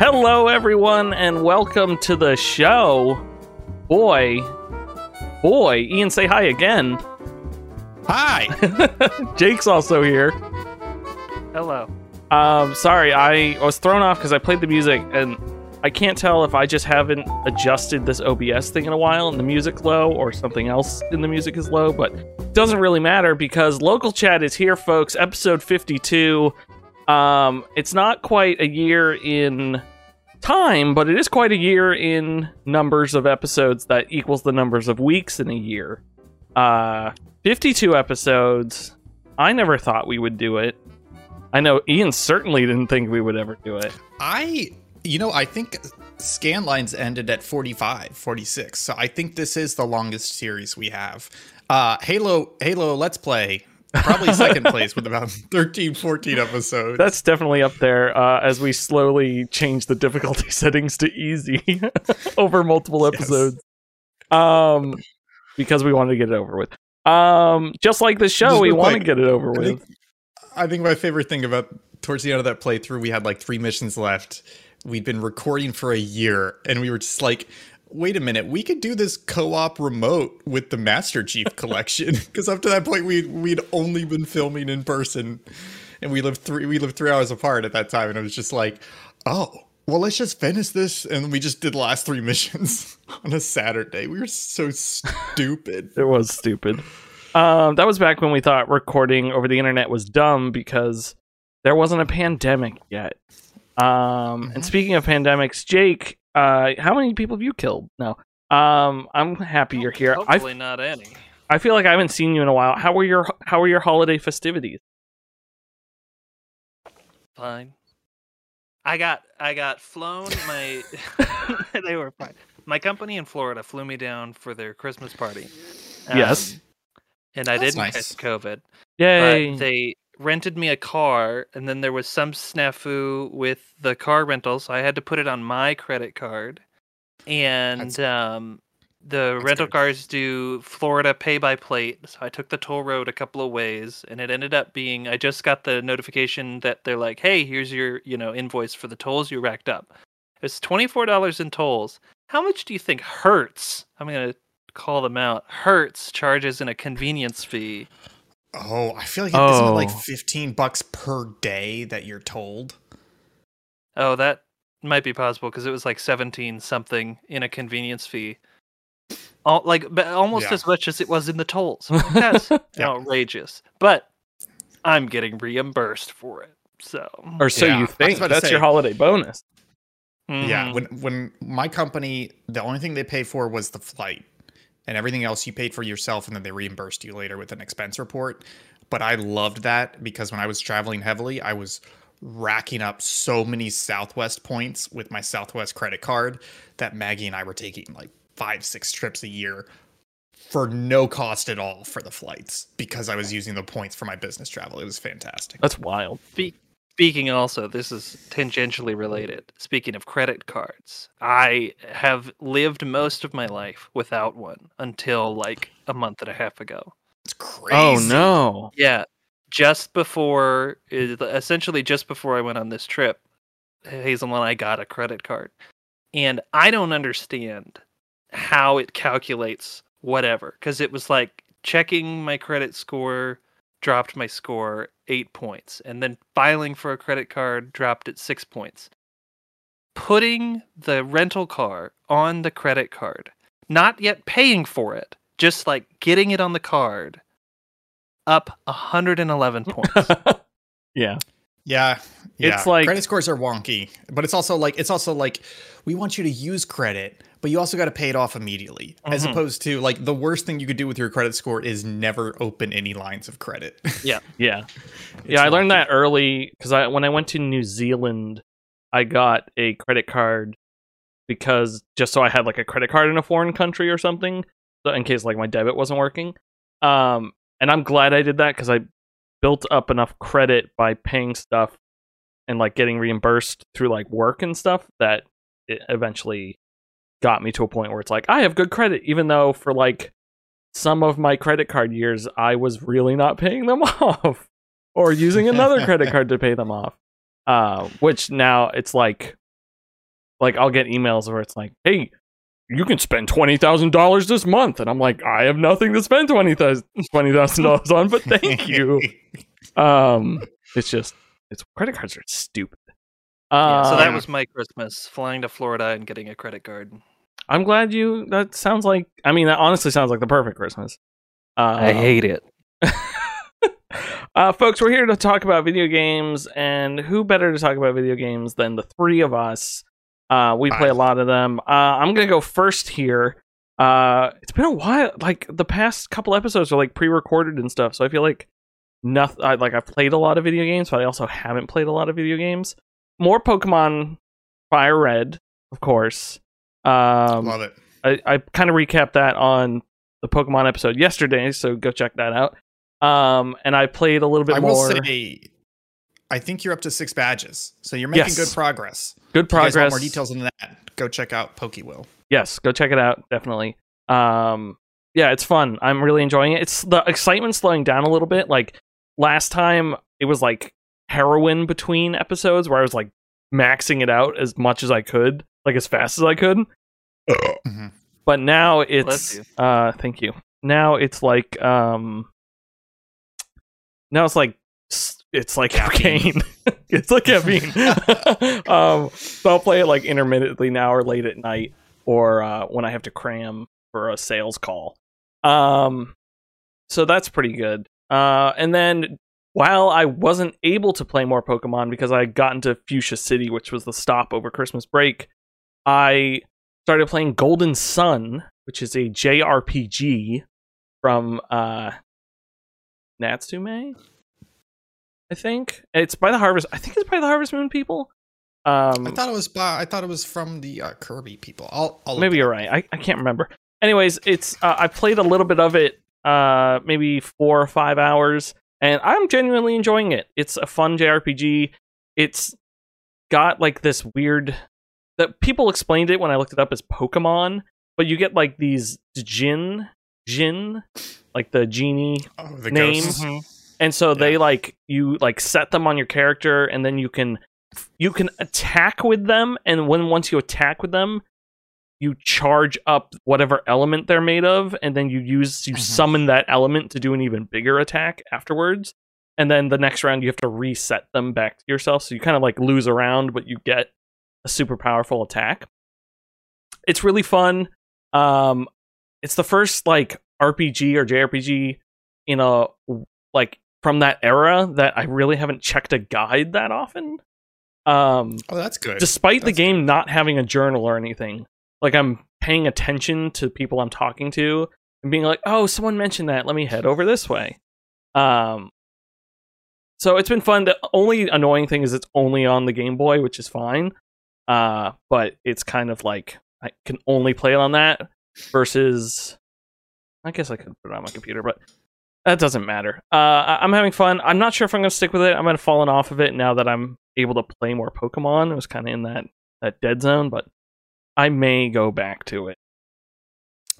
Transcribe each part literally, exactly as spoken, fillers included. Hello, everyone, and welcome to the show. Boy, boy, Ian, say hi again. Hi. Jake's also here. Hello. Um, sorry, I was thrown off because I played the music, and I can't tell if I just haven't adjusted this O B S thing in a while, and the music's low, or something else in the music is low, but it doesn't really matter because Local Chat is here, folks. Episode fifty-two. Um, it's not quite a year in time, but it is quite a year in numbers of episodes that equals the numbers of weeks in a year. Uh, fifty-two episodes. I never thought we would do it. I know Ian certainly didn't think we would ever do it. I, you know, I think Scanlines ended at forty-five, forty-six. So I think this is the longest series we have. Uh, Halo, Halo Let's Play. Probably second place with about thirteen, fourteen episodes. That's definitely up there uh, as we slowly change the difficulty settings to easy over multiple episodes. Yes. Um, because we wanted to get it over with. Um, just like the show, just we want like, to get it over I with. Think, I think my favorite thing about towards the end of that playthrough, we had like three missions left. We'd been recording for a year and we were just like, wait a minute, we could do this co-op remote with the Master Chief Collection, because up to that point we we'd only been filming in person, and we lived three we lived three hours apart at that time, and it was just like, oh, well, let's just finish this, and we just did the last three missions on a Saturday. We were so stupid. It was stupid. Um, that was back when we thought recording over the internet was dumb because there wasn't a pandemic yet. Um, and speaking of pandemics, Jake. Uh, how many people have you killed? No. Um, I'm happy you're here. Hopefully I not any. I feel like I haven't seen you in a while. How were your How were your holiday festivities? Fine. I got I got flown. My they were fine. My company in Florida flew me down for their Christmas party. Um, yes. And I That's didn't nice. catch COVID. Yay! But they rented me a car, and then there was some snafu with the car rental, so I had to put it on my credit card. And that's, um, the rental good. cars do Florida pay by plate, so I took the toll road a couple of ways, and it ended up being, I just got the notification that they're like, hey, here's your, you know, invoice for the tolls you racked up. It's twenty-four dollars in tolls. How much do you think Hertz, I'm going to call them out, Hertz charges in a convenience fee? Oh, I feel like it, oh. isn't it like fifteen bucks per day that you're told? Oh, that might be possible because it was like seventeen something in a convenience fee, all, like but almost yeah. as much as it was in the tolls. That's yeah. outrageous. But I'm getting reimbursed for it, so or so yeah. you think? That's say, your holiday bonus. Mm. Yeah, when when my company, the only thing they paid for was the flight. And everything else you paid for yourself, and then they reimbursed you later with an expense report. But I loved that because when I was traveling heavily, I was racking up so many Southwest points with my Southwest credit card that Maggie and I were taking like five, six trips a year for no cost at all for the flights because I was using the points for my business travel. It was fantastic. That's wild. Be- Speaking also, this is tangentially related. Speaking of credit cards, I have lived most of my life without one until like a month and a half ago. It's crazy. Oh, no. Yeah. Just before, essentially just before I went on this trip, Hazel and I got a credit card. And I don't understand how it calculates whatever. Because it was like checking my credit score dropped my score eight points, and then filing for a credit card dropped it six points. Putting the rental car on the credit card, not yet paying for it, just like getting it on the card, up one hundred eleven points. yeah. Yeah. Yeah. It's like credit scores are wonky, but it's also like, it's also like we want you to use credit, but you also got to pay it off immediately, mm-hmm. as opposed to like the worst thing you could do with your credit score is never open any lines of credit. Yeah. Yeah. yeah. I learned that early because I, when I went to New Zealand, I got a credit card because just so I had like a credit card in a foreign country or something, so in case like my debit wasn't working. Um, and I'm glad I did that because I built up enough credit by paying stuff and like getting reimbursed through like work and stuff that it eventually got me to a point where it's like I have good credit, even though for like some of my credit card years I was really not paying them off or using another credit card to pay them off, uh, which now it's like Like, I'll get emails where it's like, hey, you can spend twenty thousand dollars this month. And I'm like, I have nothing to spend twenty thousand dollars on, but thank you. um, it's just, it's credit cards are stupid. Uh, yeah, so that was my Christmas, flying to Florida and getting a credit card. I'm glad you, that sounds like, I mean, that honestly sounds like the perfect Christmas. Uh, I hate it. uh, folks, we're here to talk about video games, and who better to talk about video games than the three of us? Uh, we play a lot of them. Uh, I'm going to go first here. Uh, it's been a while. Like, the past couple episodes are, like, pre-recorded and stuff, so I feel like nothing. I, like, I've played a lot of video games, but I also haven't played a lot of video games. More Pokemon Fire Red, of course. Um, Love it. I, I kind of recapped that on the Pokemon episode yesterday, so go check that out. Um, and I played a little bit I more. I will say, I think you're up to six badges, so you're making yes. good progress. Good progress. If you guys want more details on that, go check out PokeWill. Yes, go check it out, definitely. Um, yeah, it's fun. I'm really enjoying it. It's the excitement's slowing down a little bit. Like, last time, it was like heroin between episodes where I was like maxing it out as much as I could, like as fast as I could. Mm-hmm. But now it's you. uh thank you. Now it's like um now it's like it's like cocaine. It's like caffeine. um so I'll play it like intermittently now or late at night or uh when I have to cram for a sales call. Um so that's pretty good. Uh and then while I wasn't able to play more Pokemon because I got into Fuchsia City, which was the stop over Christmas break, I started playing Golden Sun, which is a J R P G from uh, Natsume, I think. It's by the Harvest. I think it's by the Harvest Moon people. Um, I thought it was. By, I thought it was from the uh, Kirby people. I'll, I'll maybe you're right. I, I can't remember. Anyways, it's. Uh, I played a little bit of it, uh, maybe four or five hours. And I'm genuinely enjoying it. It's a fun J R P G. It's got like this weird that people explained it when I looked it up as Pokemon, but you get like these Jin, Jin, like the genie oh, the name. Mm-hmm. And so yeah. they like you like set them on your character, and then you can you can attack with them. And when once you attack with them, you charge up whatever element they're made of, and then you use you mm-hmm. summon that element to do an even bigger attack afterwards. And then the next round you have to reset them back to yourself. So you kind of like lose a round, but you get a super powerful attack. It's really fun. Um, it's the first like R P G or J R P G in a like from that era that I really haven't checked a guide that often. Um, oh, that's good. Despite that's the game good. Not having a journal or anything. Like, I'm paying attention to people I'm talking to and being like, oh, someone mentioned that. Let me head over this way. Um, so it's been fun. The only annoying thing is it's only on the Game Boy, which is fine. Uh, but it's kind of like I can only play it on that versus I guess I could put it on my computer, but that doesn't matter. Uh, I'm having fun. I'm not sure if I'm going to stick with it. I might have fallen off of it now that I'm able to play more Pokemon. It was kind of in that, that dead zone, but I may go back to it.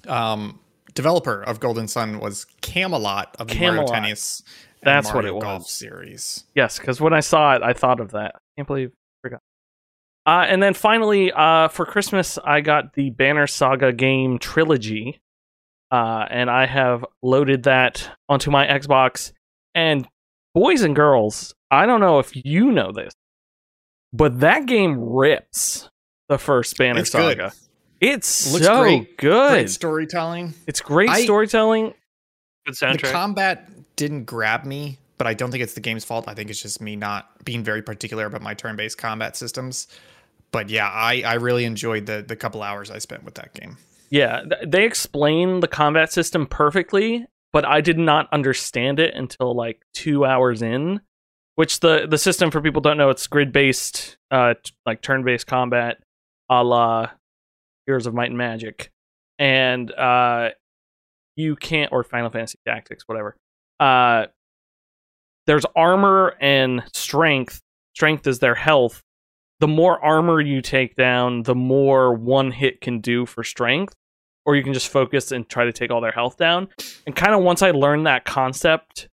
Um, developer of Golden Sun was Camelot of the Camelot. Mario Tennis and That's Mario what it Golf was. Series. Yes, because when I saw it, I thought of that. I can't believe I forgot. Uh, and then finally, uh, for Christmas, I got the Banner Saga game trilogy. Uh, and I have loaded that onto my Xbox. And boys and girls, I don't know if you know this, but that game rips. The first Banner it's Saga. Good. It's Looks so great. good. Great storytelling. It's great I, storytelling. Good soundtrack. The combat didn't grab me, but I don't think it's the game's fault. I think it's just me not being very particular about my turn-based combat systems. But yeah, I, I really enjoyed the, the couple hours I spent with that game. Yeah, th- they explain the combat system perfectly, but I did not understand it until like two hours in, which the, the system, for people who don't know, it's grid-based, uh, t- like turn-based combat. A la Heroes of Might and Magic, and uh, you can't, or Final Fantasy Tactics, whatever. Uh, there's armor and strength. Strength is their health. The more armor you take down, the more one hit can do for strength, or you can just focus and try to take all their health down. And kind of once I learned that concept,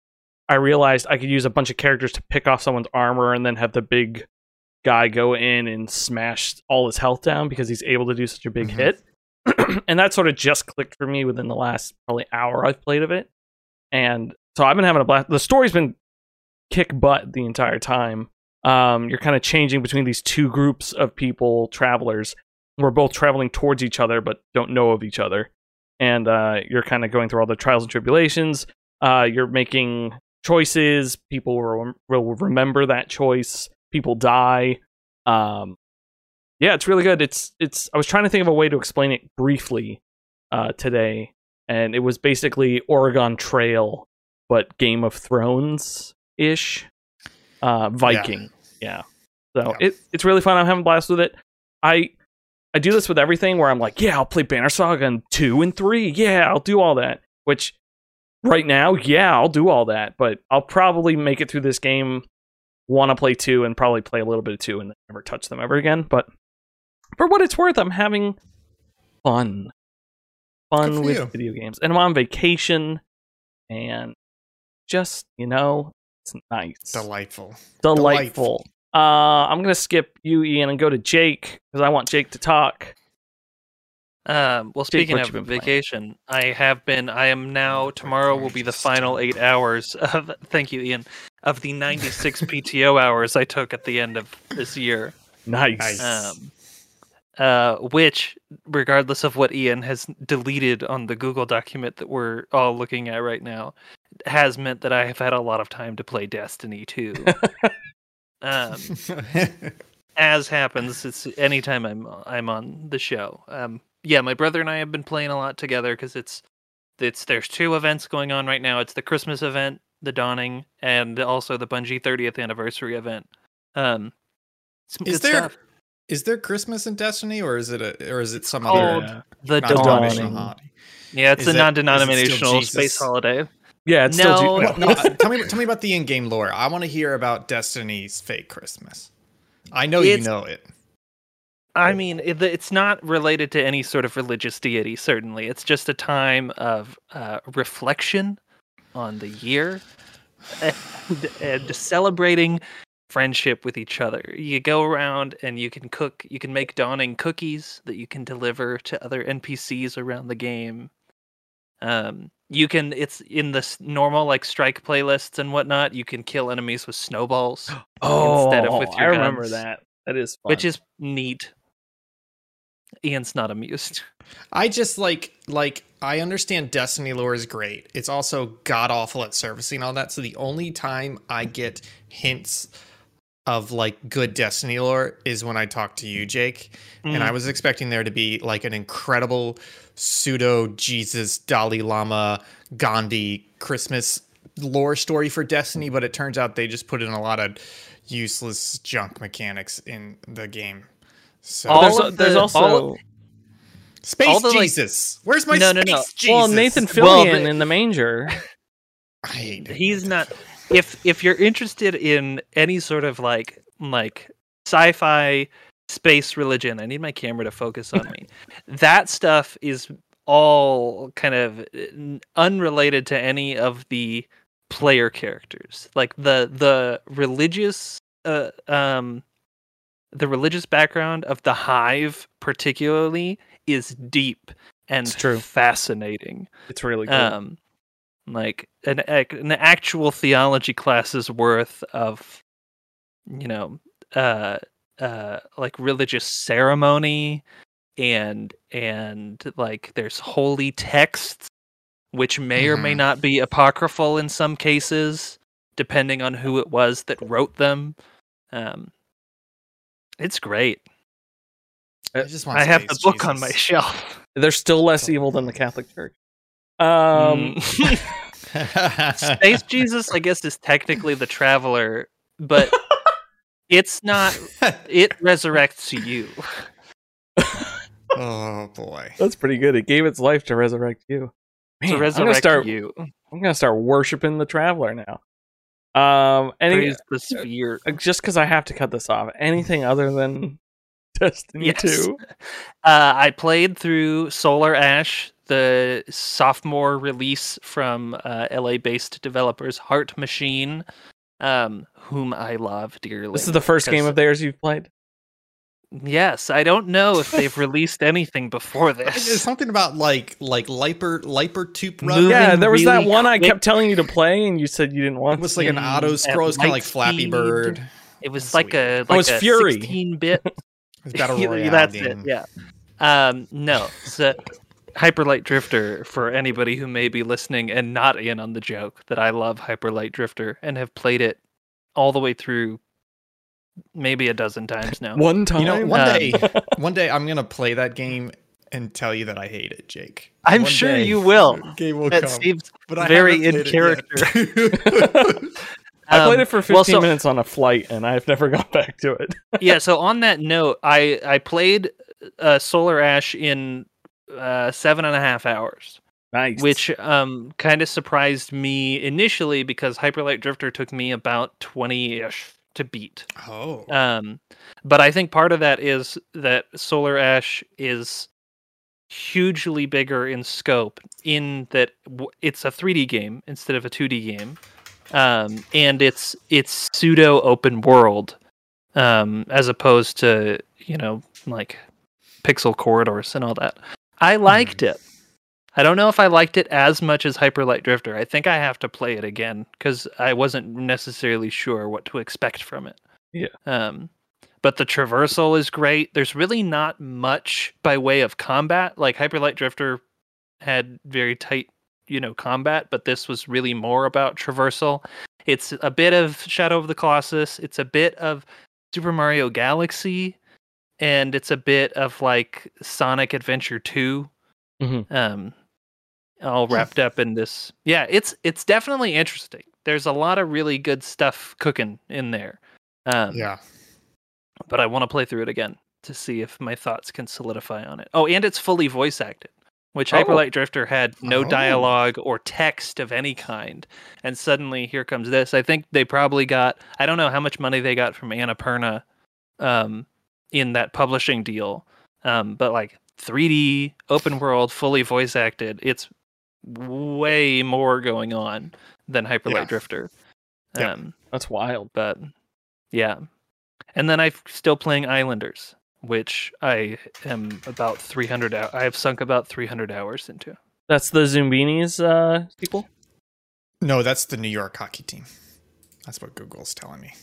I realized I could use a bunch of characters to pick off someone's armor and then have the big guy go in and smash all his health down because he's able to do such a big mm-hmm. hit. And that sort of just clicked for me within the last probably hour I've played of it. And so I've been having a blast. The story's been kick butt the entire time. Um, you're kind of changing between these two groups of people, travelers. We're both traveling towards each other, but don't know of each other. And uh, you're kind of going through all the trials and tribulations. Uh, you're making choices. People will, will remember that choice. People die. Um, yeah, it's really good. It's it's. I was trying to think of a way to explain it briefly uh, today, and it was basically Oregon Trail, but Game of Thrones-ish. Uh, Viking. Yeah. yeah. So yeah. It, it's really fun. I'm having a blast with it. I... I do this with everything where I'm like, yeah, I'll play Banner Saga in two and three. Yeah, I'll do all that. Which, right now, yeah, I'll do all that. But I'll probably make it through this game, want to play two, and probably play a little bit of two, and never touch them ever again. But for what it's worth, I'm having fun. Fun with you. Video games. And I'm on vacation, and just, you know, it's nice. Delightful. Delightful. Delightful. Uh, I'm going to skip you, Ian, and go to Jake, because I want Jake to talk. Um, well, Jake, speaking of vacation, playing? I have been, I am now, tomorrow will be the final eight hours of, thank you, Ian, of the ninety-six P T O hours I took at the end of this year. Nice. Um, uh, which, regardless of what Ian has deleted on the Google document that we're all looking at right now, has meant that I have had a lot of time to play Destiny two. Um, as happens, it's anytime I'm I'm on the show. Um, yeah, my brother and I have been playing a lot together because it's it's there's two events going on right now. It's the Christmas event, The Dawning, and also the Bungie thirtieth anniversary event. Um, is there stuff. Is there Christmas in Destiny, or is it a, or is it some Called other the non-denominational holiday? Yeah, it's is a that, non-denominational space holiday. Yeah, it's no, still no, no, tell me tell me about the in-game lore. I want to hear about Destiny's fake Christmas. I know it's, you know it. I mean, it, it's not related to any sort of religious deity, certainly. It's just a time of uh, reflection on the year and, and celebrating friendship with each other. You go around and you can cook, you can make dawning cookies that you can deliver to other N P Cs around the game. Um You can, it's in the normal, like, strike playlists and whatnot, you can kill enemies with snowballs oh, instead of with your I guns. I remember that. That is fun. Which is neat. Ian's not amused. I just, like, like I understand Destiny lore is great. It's also god-awful at servicing all that, so the only time I get hints of, like, good Destiny lore is when I talk to you, Jake. Mm. And I was expecting there to be, like, an incredible pseudo-Jesus, Dalai Lama, Gandhi Christmas lore story for Destiny, but it turns out they just put in a lot of useless junk mechanics in the game. So all there's, the, there's also... All, space the, Jesus! Like, where's my no, space no, no. Jesus? Well, Nathan Fillion well, but, in the manger. I hate it. He's not... If if you're interested in any sort of like like sci-fi space religion, I need my camera to focus on me. That stuff is all kind of unrelated to any of the player characters. Like the the religious uh, um the religious background of the Hive particularly is deep and it's true. Fascinating. It's really cool. Um, Like an an actual theology class's worth of, you know, uh, uh, like religious ceremony, and and like there's holy texts, which may or may not be apocryphal in some cases, depending on who it was that wrote them. Um, it's great. I just want. I have the book Jesus. on my shelf. They're still less evil than the Catholic Church. Um, Space Jesus, I guess, is technically the Traveler, but it's not. It resurrects you. Oh boy, that's pretty good. It gave its life to resurrect you. Man, to resurrect I'm gonna start, you. I'm gonna start worshiping the Traveler now. Um, any the sphere. Just because I have to cut this off. Anything other than Destiny yes. two? Uh, I played through Solar Ash, the sophomore release from uh, L A-based developers Heart Machine, um, whom I love dearly. This is the first game of theirs you've played? Yes, I don't know if they've released anything before this. There's something about like like Liper Liper Tube Run. Yeah, there was really that one quick. I kept telling you to play, and you said you didn't want. It was like an auto scroll, kind of like Flappy Bird. It was That's like sweet. a like oh, was a Fury. sixteen bit. Battle Royale. That's game. it. Yeah. Um, no, so Hyper Light Drifter. For anybody who may be listening and not in on the joke, that I love Hyper Light Drifter and have played it all the way through. Maybe a dozen times now. One time, you know, one um, day, one day I'm gonna play that game and tell you that I hate it, Jake. I'm one sure you will. Game will that come. Seems but very in character. um, I played it for fifteen well, so, minutes on a flight, and I've never gone back to it. Yeah. So on that note, I I played uh, Solar Ash in uh, seven and a half hours. Nice. Which um kind of surprised me initially because Hyper Light Drifter took me about twenty-ish. To beat. Oh. Um, but I think part of that is that Solar Ash is hugely bigger in scope, in that w it's a three D game instead of a two D game, um, and it's it's pseudo open world, um, as opposed to you know like pixel corridors and all that. I liked mm. it. I don't know if I liked it as much as Hyper Light Drifter. I think I have to play it again because I wasn't necessarily sure what to expect from it. Yeah. Um, but the traversal is great. There's really not much by way of combat. Like Hyper Light Drifter had very tight, you know, combat, but this was really more about traversal. It's a bit of Shadow of the Colossus. It's a bit of Super Mario Galaxy, and it's a bit of like Sonic Adventure two. Mm-hmm. Um. all wrapped up in this. Yeah, it's it's definitely interesting. There's a lot of really good stuff cooking in there. Um, yeah. But I want to play through it again to see if my thoughts can solidify on it. Oh, and it's fully voice acted, which oh. Hyper Light Drifter had no oh. dialogue or text of any kind. And suddenly, here comes this. I think they probably got, I don't know how much money they got from Annapurna um, in that publishing deal. Um, but like three D, open world, fully voice acted. It's way more going on than Hyper Light yeah. Drifter. Yeah. Um, that's wild, but yeah. And then I'm still playing Islanders, which I am about three hundred. I have sunk about three hundred hours into. That's the Zumbinis uh, people? No, that's the New York hockey team. That's what Google's telling me.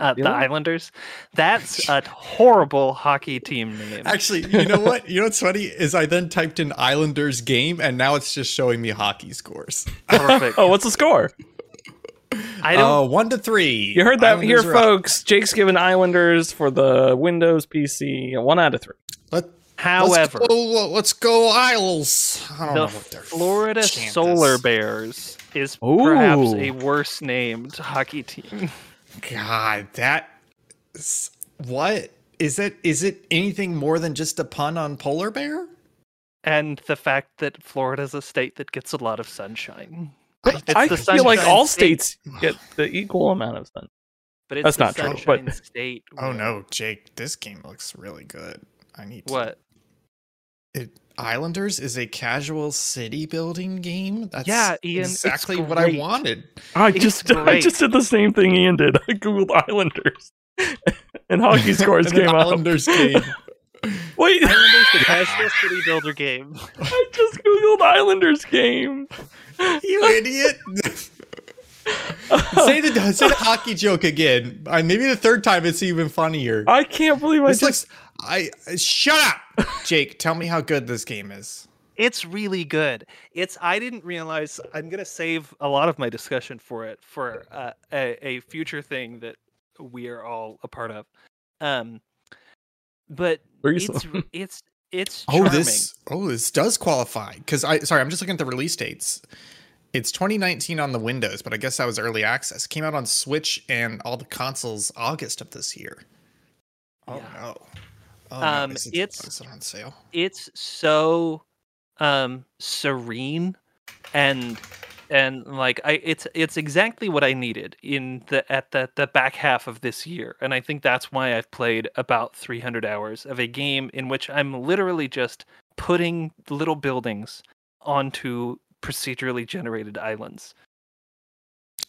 Uh, the Islanders. That's a horrible hockey team name. Actually, you know what? You know what's funny is I then typed in Islanders game, and now it's just showing me hockey scores. Perfect. Oh, what's the score? I don't. Uh, one to three. You heard that Islanders here, folks. Up. Jake's given Islanders for the Windows P C a one out of three. Let, However, let's go, let's go Isles. I don't the know what they're Florida Solar is. Bears is Ooh. perhaps a worse named hockey team. God, that is, what is it? Is it anything more than just a pun on polar bear? And the fact that Florida's a state that gets a lot of sunshine. But it's I the feel like all state. states get the equal amount of sun. But it's that's not true. But state oh no, Jake, this game looks really good. I need to... what? It Islanders is a casual city building game. That's yeah, Ian, exactly what I wanted. I it's just great. I just did the same thing Ian did. I googled Islanders, and hockey scores and came up. Islanders game. Wait, Islanders the casual city builder game. I just googled Islanders game. You idiot! say the say the hockey joke again. I, maybe the third time it's even funnier. I can't believe I this just. Looks, I shut up, Jake. Tell me how good this game is. It's really good. It's I didn't realize I'm gonna save a lot of my discussion for it for uh, a, a future thing that we are all a part of. Um, but it's so? it's it's charming. oh this oh this does qualify because I sorry I'm just looking at the release dates. It's twenty nineteen on the Windows, but I guess that was early access. Came out on Switch and all the consoles August of this year. Oh yeah. no. Oh, um, no, it's it's on sale. It's so um, serene and and like I it's it's exactly what I needed in the at the the back half of this year, and I think that's why I've played about three hundred hours of a game in which I'm literally just putting little buildings onto procedurally generated islands.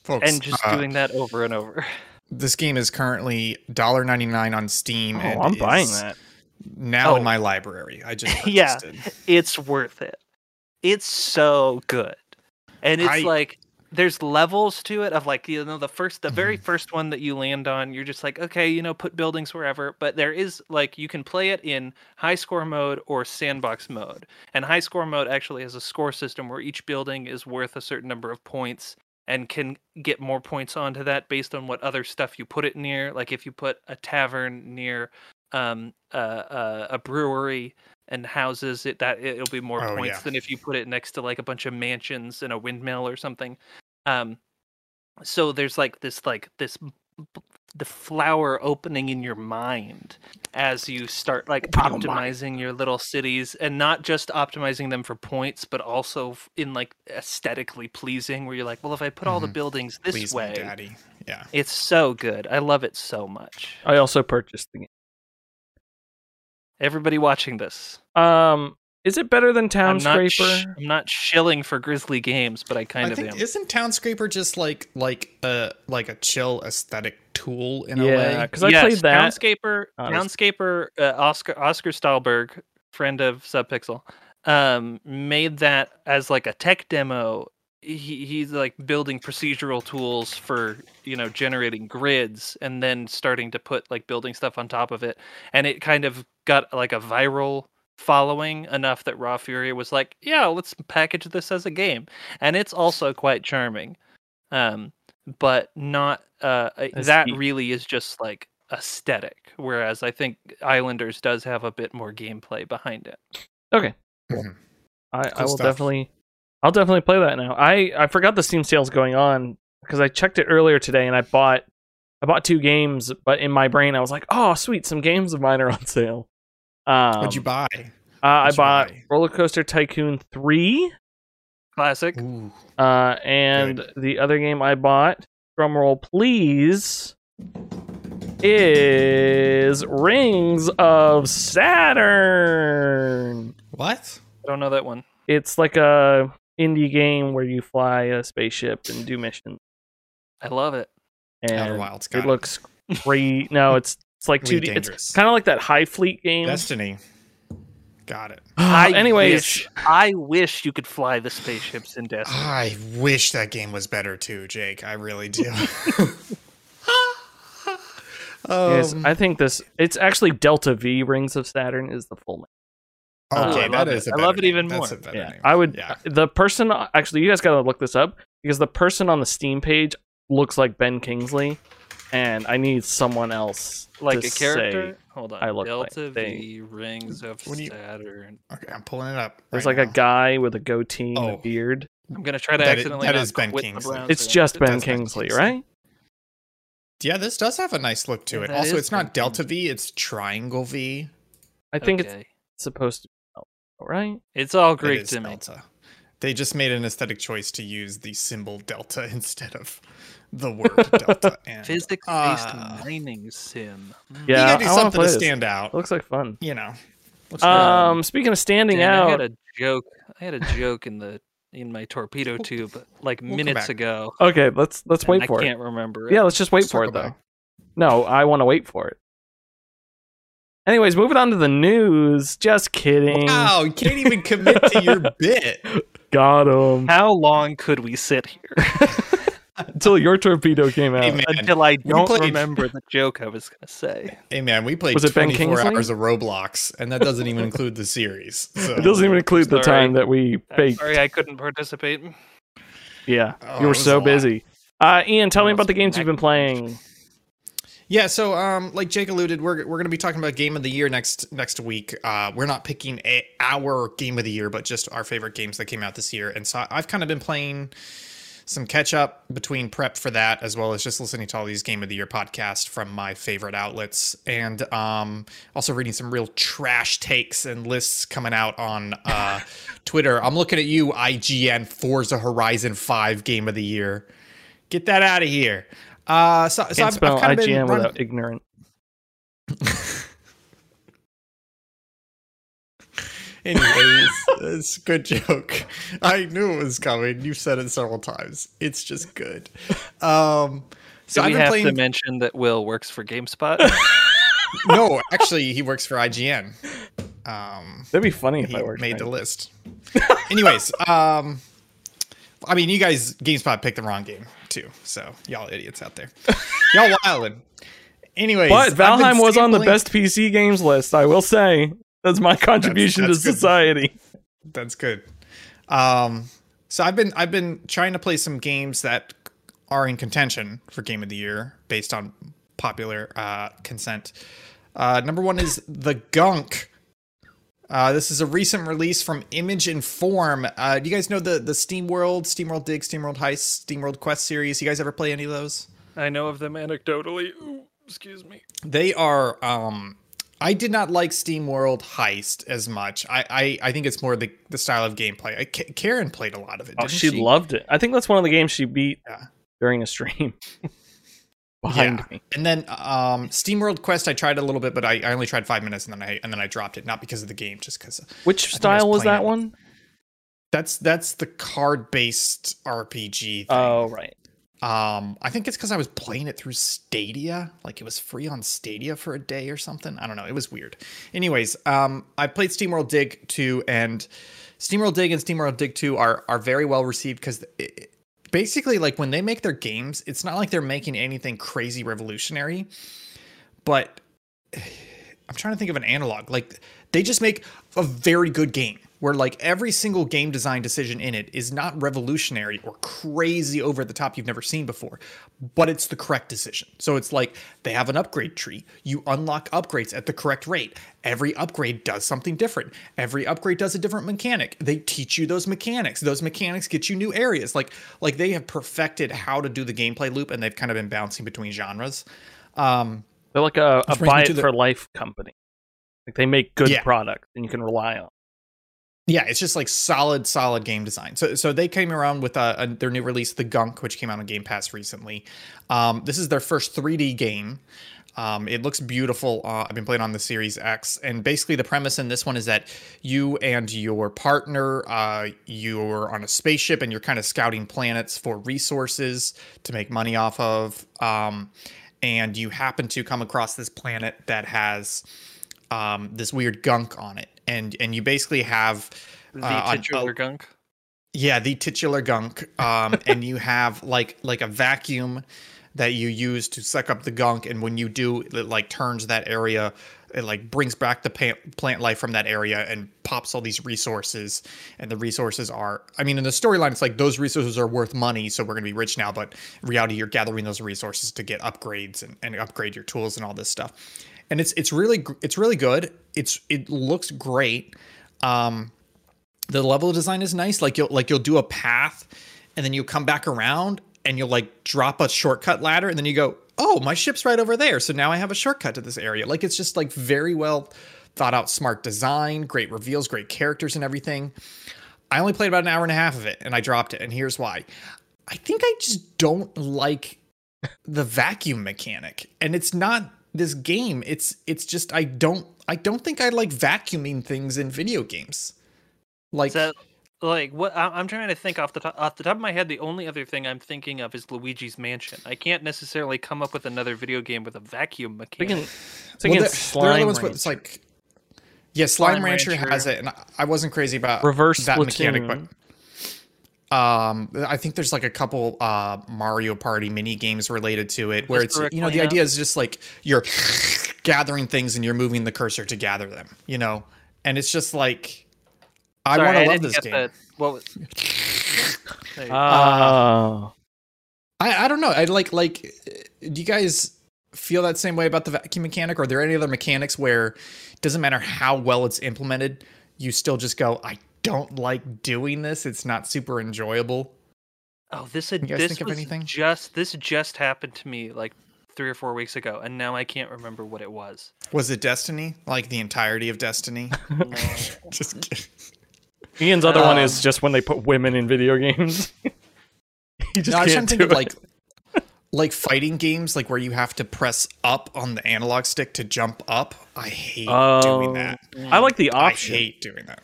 Folks, and just uh, doing that over and over. This game is currently one ninety-nine on Steam. Oh, and I'm buying that. Now oh. in my library. I just purchased yeah, it. It's worth it. It's so good. And it's I, like, there's levels to it of like, you know, the first, the very first one that you land on, you're just like, okay, you know, put buildings wherever. But there is like, you can play it in high score mode or sandbox mode. And high score mode actually has a score system where each building is worth a certain number of points and can get more points onto that based on what other stuff you put it near. Like if you put a tavern near um, uh, uh, a brewery and houses, it that it'll be more oh, points yeah. than if you put it next to like a bunch of mansions and a windmill or something. Um, so there's like this, like this, the flower opening in your mind as you start like optimizing oh your little cities, and not just optimizing them for points, but also in like aesthetically pleasing, where you're like, well, if I put mm-hmm. all the buildings this Please way, daddy. Yeah, it's so good. I love it so much. I also purchased the game. Everybody watching this. Um, Is it better than Townscaper? I'm, I'm not shilling for Grizzly Games, but I kind I of think, am. Isn't Townscaper just like like a like a chill aesthetic tool in yeah, a way? Yeah, because I yes, played that. Townscaper, oh, Townscaper, uh, Oscar Oscar Stahlberg, friend of Subpixel, um, made that as like a tech demo. He he's like building procedural tools for, you know, generating grids and then starting to put like building stuff on top of it, and it kind of got like a viral following enough that Raw Fury was like, yeah, let's package this as a game. And it's also quite charming, um but not uh That's that deep. Really is just like aesthetic, whereas I think Islanders does have a bit more gameplay behind it. Okay, cool. Mm-hmm. I, cool I will stuff. definitely I'll definitely play that now. I I forgot the Steam sale's going on because I checked it earlier today, and I bought I bought two games, but in my brain I was like, oh sweet, some games of mine are on sale. Um, What'd you buy? What'd uh, I bought buy? Roller Coaster Tycoon three, classic. Ooh, uh, and good. The other game I bought, drumroll please, is Rings of Saturn. What? I don't know that one. It's like a indie game where you fly a spaceship and do missions. I love it. And Outer Wilds, got it, it looks great. No, it's. It's like two D. Really it's kind of like that High Fleet game. Destiny. Got it. I Anyways, wish, I wish you could fly the spaceships in Destiny. I wish that game was better too, Jake. I really do. um, yes, I think this. It's actually Delta V Rings of Saturn is the full name. Okay, uh, that is. It. A I love it name. Even That's more. A yeah, name. I would. Yeah. The person actually, you guys got to look this up because the person on the Steam page looks like Ben Kingsley. And I need someone else, like to a character. Say, Hold on, I look Delta like V Rings of you... Saturn. Okay, I'm pulling it up. There's right like now. A guy with a goatee and oh. a beard. I'm gonna try to that accidentally. Is, that is Ben Kingsley. It's just it Ben Kingsley, Ben right? Yeah, this does have a nice look to it. That also, it's not Delta V; it's Triangle V. I think okay. it's supposed to be Delta, right? It's all Greek it to me. Delta. They just made an aesthetic choice to use the symbol Delta instead of the word Delta. Physics-based uh, mining sim. Yeah, you gotta do I something to stand this. Out. It looks like fun. You know. Um, speaking of standing Damn, out, I had a joke. I had a joke in the in my torpedo tube like we'll minutes ago. Okay, let's let's wait for I it. I can't remember. It. Yeah, let's just wait let's for it though. Back. No, I want to wait for it. Anyways, moving on to the news. Just kidding. Wow, you can't even commit to your bit. Got him. How long could we sit here? Until your torpedo came out. Hey, Until I don't played... remember the joke I was going to say. Hey, man, we played was it twenty-four hours of Roblox, and that doesn't even include the series. So. It doesn't even include sorry. the time that we faked. Sorry, I couldn't participate. Yeah, oh, you were so busy. Uh, Ian, tell me about the games back. You've been playing. Yeah, so um, like Jake alluded, we're we're gonna be talking about Game of the Year next next week. Uh, we're not picking a, our Game of the Year, but just our favorite games that came out this year. And so I've kind of been playing some catch up between prep for that, as well as just listening to all these Game of the Year podcasts from my favorite outlets, and um, also reading some real trash takes and lists coming out on uh, Twitter. I'm looking at you, I G N Forza Horizon five Game of the Year. Get that out of here. Uh, so, so I've, I've kind of been running... without ignorant. Anyways, it's a good joke. I knew it was coming. You've said it several times. It's just good. Um, so Do we I've been have playing... to mention that Will works for GameSpot? No, actually, he works for I G N. Um, That'd be funny if I worked. Made right. the list. Anyways, um, I mean, you guys, GameSpot picked the wrong game too. So y'all idiots out there, y'all wildin'. Anyways, but Valheim was on the best P C games list. I will say that's my contribution that's, that's to good. society. That's good. Um, so I've been I've been trying to play some games that are in contention for Game of the Year based on popular uh, consent. Uh, number one is The Gunk. Uh, this is a recent release from Image and Form. Uh, do you guys know the the SteamWorld, SteamWorld Dig, SteamWorld Heist, SteamWorld Quest series? You guys ever play any of those? I know of them anecdotally. Ooh, excuse me. They are. Um, I did not like SteamWorld Heist as much. I I, I think it's more the the style of gameplay. I, K- Karen played a lot of it. Oh, she, she loved it. I think that's one of the games she beat yeah. during a stream. Behind yeah. me. And then um SteamWorld Quest I tried a little bit, but I, I only tried five minutes and then I and then I dropped it, not because of the game, just because Which I style was, was that it. one? That's that's the card based R P G thing. Oh right. Um I think it's because I was playing it through Stadia. Like it was free on Stadia for a day or something. I don't know. It was weird. Anyways, um I played SteamWorld Dig two, and SteamWorld Dig and SteamWorld Dig two are are very well received because basically, like, when they make their games, it's not like they're making anything crazy revolutionary, but I'm trying to think of an analog. Like, they just make a very good game where, like, every single game design decision in it is not revolutionary or crazy over the top you've never seen before, but it's the correct decision. So it's like they have an upgrade tree. You unlock upgrades at the correct rate. Every upgrade does something different. Every upgrade does a different mechanic. They teach you those mechanics. Those mechanics get you new areas. Like, like they have perfected how to do the gameplay loop, and they've kind of been bouncing between genres. Um, They're like a, a buy it the- for life company. Like they make good yeah. products and you can rely on. Yeah, it's just like solid, solid game design. So so they came around with a, a, their new release, The Gunk, which came out on Game Pass recently. Um, this is their first three D game. Um, it looks beautiful. Uh, I've been playing on the Series X. And basically the premise in this one is that you and your partner, uh, you're on a spaceship and you're kind of scouting planets for resources to make money off of. Um, and you happen to come across this planet that has um, this weird gunk on it. And and you basically have uh, the titular on, uh, gunk. Yeah, the titular gunk. Um, and you have like like a vacuum that you use to suck up the gunk. And when you do, it like turns that area. It like brings back the pa- plant life from that area and pops all these resources. And the resources are, I mean, in the storyline, it's like those resources are worth money. So we're going to be rich now. But in reality, you're gathering those resources to get upgrades and, and upgrade your tools and all this stuff. And it's it's really it's really good. It's it looks great. Um, the level design is nice. Like you'll like you'll do a path, and then you come back around, and you'll like drop a shortcut ladder, and then you go, oh, my ship's right over there. So now I have a shortcut to this area. Like it's just like very well thought out, smart design, great reveals, great characters, and everything. I only played about an hour and a half of it, and I dropped it. And here's why: I think I just don't like the vacuum mechanic, and it's not. This game, it's it's just I don't I don't think I like vacuuming things in video games. Like, so, like what I'm trying to think off the top, off the top of my head, the only other thing I'm thinking of is Luigi's Mansion. I can't necessarily come up with another video game with a vacuum mechanic. It's against well, Slime Rancher. With, it's like yeah, Slime, Slime Rancher, Rancher has it, and I wasn't crazy about reverse that platoon. mechanic, but. Um, I think there's like a couple uh, Mario Party mini games related to it where it's, you know, the idea is just like you're gathering things and you're moving the cursor to gather them, you know, and it's just like, I want to love this game. The, what was... oh. uh, I, I don't know. I like, like, do you guys feel that same way about the vacuum mechanic? Or are there any other mechanics where it doesn't matter how well it's implemented, you still just go, I don't like doing this, it's not super enjoyable? Oh, this had, you guys this think of anything? just this just happened to me like three or four weeks ago, and now I can't remember what it was. Was it Destiny? Like the entirety of Destiny? Just kidding. Ian's other um, one is just when they put women in video games. You just no, can't I was trying to think of like like fighting games, like where you have to press up on the analog stick to jump up. I hate uh, doing that. I like the option. I hate doing that.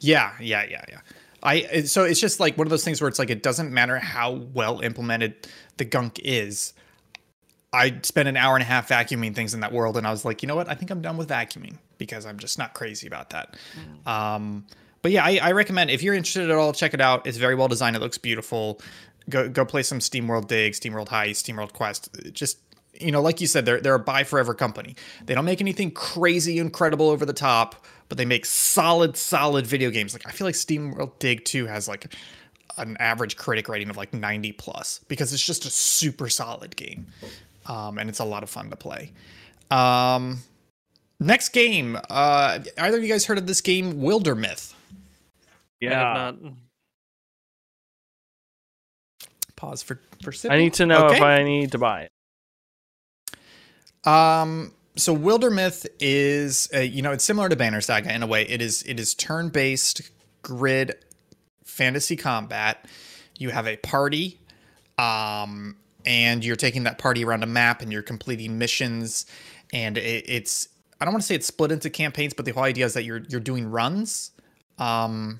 Yeah, yeah, yeah, yeah. I so it's just like one of those things where it's like it doesn't matter how well implemented the gunk is. I spent an hour and a half vacuuming things in that world, and I was like, you know what? I think I'm done with vacuuming because I'm just not crazy about that. Mm. Um, but yeah, I, I recommend if you're interested at all, check it out. It's very well designed. It looks beautiful. Go go play some SteamWorld Dig, SteamWorld Heist, SteamWorld Quest. Just, you know, like you said, they're they're a buy forever company. They don't make anything crazy, incredible, over the top, but they make solid, solid video games. Like, I feel like SteamWorld Dig two has like an average critic rating of like ninety plus because it's just a super solid game. Um, and it's a lot of fun to play. Um, next game. Uh, either of you guys heard of this game, Wildermyth? Yeah. Not. Pause for, for sipping. I need to know okay. if I need to buy it. Um... So Wildermyth is, uh, you know, it's similar to Banner Saga in a way. It is it is turn-based grid fantasy combat. You have a party, um, and you're taking that party around a map, and you're completing missions. And it, it's, I don't want to say it's split into campaigns, but the whole idea is that you're you're doing runs. Um,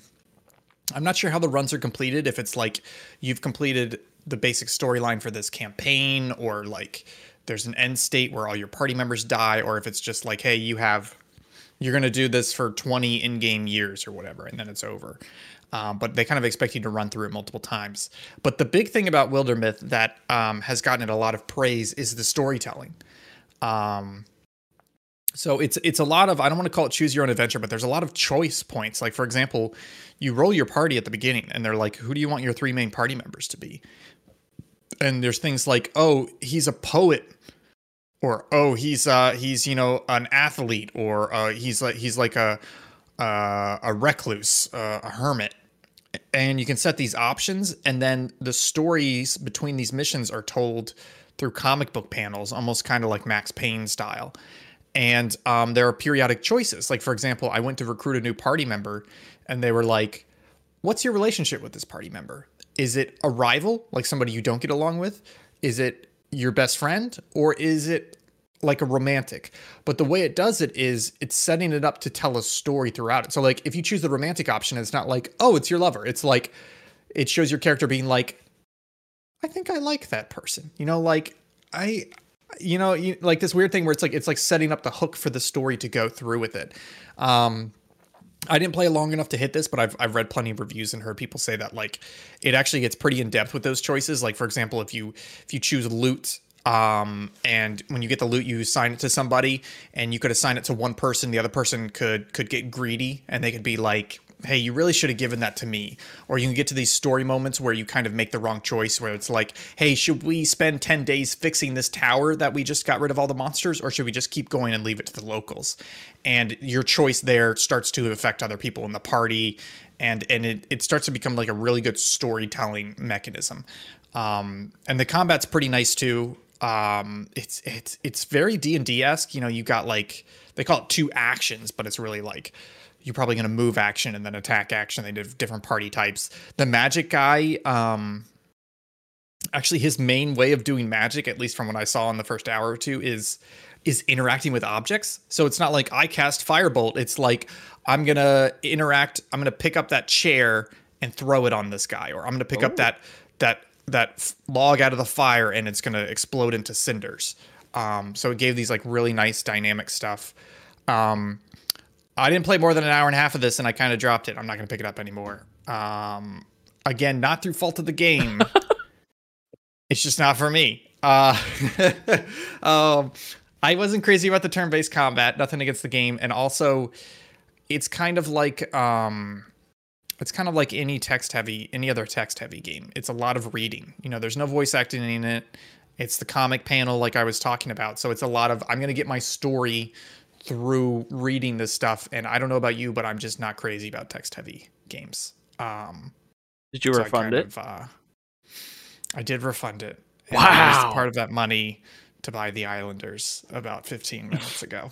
I'm not sure how the runs are completed. If it's like you've completed the basic storyline for this campaign, or like there's an end state where all your party members die, or if it's just like, hey, you have, you're going to do this for twenty in-game years or whatever, and then it's over. Um, but they kind of expect you to run through it multiple times. But the big thing about Wildermyth that um, has gotten it a lot of praise is the storytelling. Um, so it's it's a lot of, I don't want to call it choose your own adventure, but there's a lot of choice points. Like, for example, you roll your party at the beginning, and they're like, who do you want your three main party members to be? And there's things like, oh, he's a poet. Or, oh, he's, uh, he's, you know, an athlete, or uh, he's like, he's like a, uh, a recluse, uh, a hermit. And you can set these options. And then the stories between these missions are told through comic book panels, almost kind of like Max Payne style. And um, there are periodic choices. Like, for example, I went to recruit a new party member, and they were like, what's your relationship with this party member? Is it a rival, like somebody you don't get along with? Is it your best friend, or is it like a romantic? But the way it does it is it's setting it up to tell a story throughout it. So like if you choose the romantic option, it's not like, oh, it's your lover. It's like, it shows your character being like, I think I like that person, you know, like I, you know, you, like this weird thing where it's like, it's like setting up the hook for the story to go through with it. Um, I didn't play long enough to hit this, but I've I've read plenty of reviews and heard people say that like it actually gets pretty in depth with those choices. Like, for example, if you if you choose loot, um, and when you get the loot, you assign it to somebody, and you could assign it to one person. The other person could could get greedy, and they could be like, "Hey, you really should have given that to me." Or you can get to these story moments where you kind of make the wrong choice, where it's like, "Hey, should we spend ten days fixing this tower that we just got rid of all the monsters, or should we just keep going and leave it to the locals?" And your choice there starts to affect other people in the party, and and it it starts to become like a really good storytelling mechanism. Um, and the combat's pretty nice too. Um, it's it's it's very D and D-esque. You know, you got like they call it two actions, but it's really like, you're probably going to move action and then attack action. They did different party types. The magic guy, um, actually his main way of doing magic, at least from what I saw in the first hour or two, is is interacting with objects. So it's not like I cast Firebolt. It's like, I'm going to interact. I'm going to pick up that chair and throw it on this guy. Or I'm going to pick oh. up that that that log out of the fire and it's going to explode into cinders. Um, so it gave these like really nice dynamic stuff. Um I didn't play more than an hour and a half of this, and I kind of dropped it. I'm not going to pick it up anymore. Um, again, not through fault of the game. It's just not for me. Uh, um, I wasn't crazy about the turn-based combat. Nothing against the game, and also, it's kind of like um, it's kind of like any text-heavy, any other text-heavy game. It's a lot of reading. You know, there's no voice acting in it. It's the comic panel, like I was talking about. So it's a lot of I'm going to get my story through reading this stuff, and I don't know about you, but I'm just not crazy about text heavy games. Um did you so refund it? Of, uh, I did refund it. Wow. I used part of that money to buy the Islanders about fifteen minutes ago.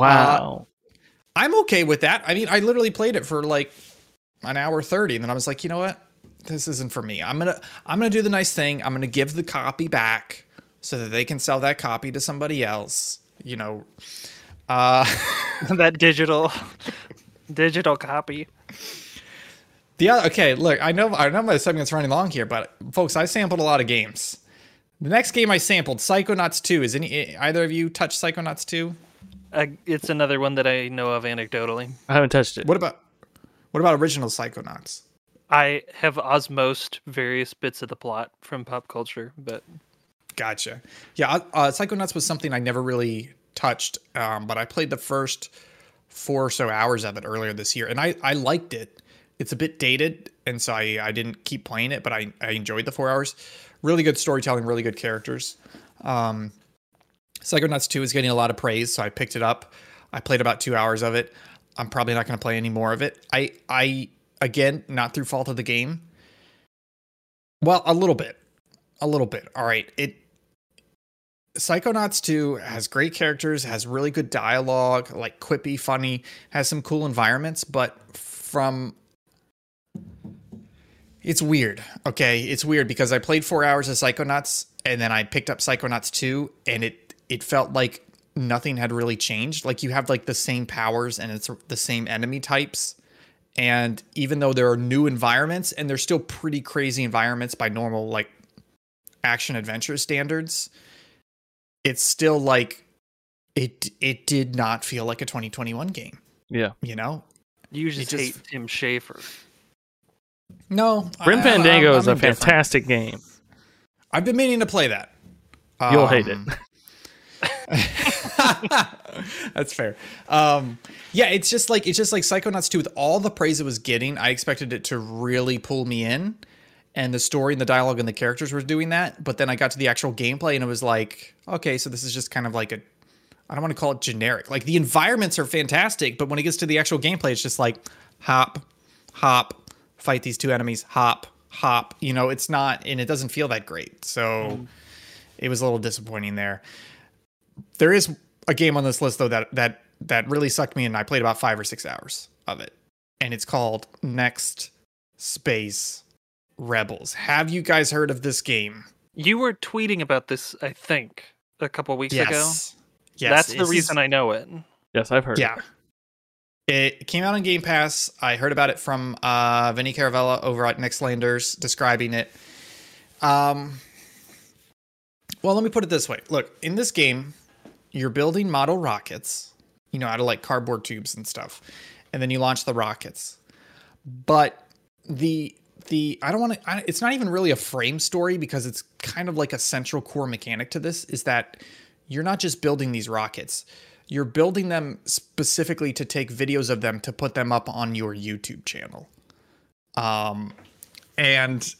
Wow. uh, I'm okay with that. I mean, I literally played it for like an hour thirty, and then I was like, you know what, this isn't for me. I'm gonna I'm gonna do the nice thing. I'm gonna give the copy back so that they can sell that copy to somebody else. You know, uh, that digital digital copy. The other, okay, look, I know I know my segment's running long here, but folks, I sampled a lot of games. The next game I sampled, Psychonauts two. Is any either of you touched Psychonauts two? Uh, it's another one that I know of anecdotally. I haven't touched it. What about what about original Psychonauts? I have osmosed various bits of the plot from pop culture, but gotcha. Yeah, uh, Psychonauts was something I never really touched, um, but I played the first four or so hours of it earlier this year, and I I liked it. It's a bit dated, and so I, I didn't keep playing it, but I, I enjoyed the four hours. Really good storytelling, really good characters. Um, Psychonauts two is getting a lot of praise, so I picked it up. I played about two hours of it. I'm probably not going to play any more of it. I, I again, not through fault of the game. Well, a little bit. A little bit. All right. It Psychonauts two has great characters, has really good dialogue, like quippy, funny, has some cool environments, but from... It's weird, okay? It's weird because I played four hours of Psychonauts and then I picked up Psychonauts two and it it felt like nothing had really changed. Like you have like the same powers and it's the same enemy types. And even though there are new environments and they're still pretty crazy environments by normal like action adventure standards, it's still like it it did not feel like a twenty twenty-one game. Yeah. You know? You just, just hate Tim Schafer. No, Grim Fandango I, I, is a fantastic game. I've been meaning to play that. You'll um, hate it. That's fair. Um, yeah, it's just like it's just like Psychonauts two. With all the praise it was getting, I expected it to really pull me in, and the story and the dialogue and the characters were doing that. But then I got to the actual gameplay, and it was like, okay, so this is just kind of like a. I don't want to call it generic. Like the environments are fantastic, but when it gets to the actual gameplay, it's just like hop, hop. Fight these two enemies, hop, hop, you know, it's not, and it doesn't feel that great. So mm. It was a little disappointing there. There is a game on this list though, that, that, that really sucked me in. I played about five or six hours of it and it's called Next Space Rebels. Have you guys heard of this game? You were tweeting about this, I think a couple weeks yes. ago. Yes. That's it's, the reason I know it. Yes. I've heard. Yeah. It. It came out on Game Pass. I heard about it from uh, Vinny Caravella over at Nextlanders describing it. Um, well, let me put it this way. Look, in this game, you're building model rockets, you know, out of like cardboard tubes and stuff. And then you launch the rockets. But the, the I don't want to, it's not even really a frame story because it's kind of like a central core mechanic to this is that you're not just building these rockets. You're building them specifically to take videos of them to put them up on your YouTube channel. Um, and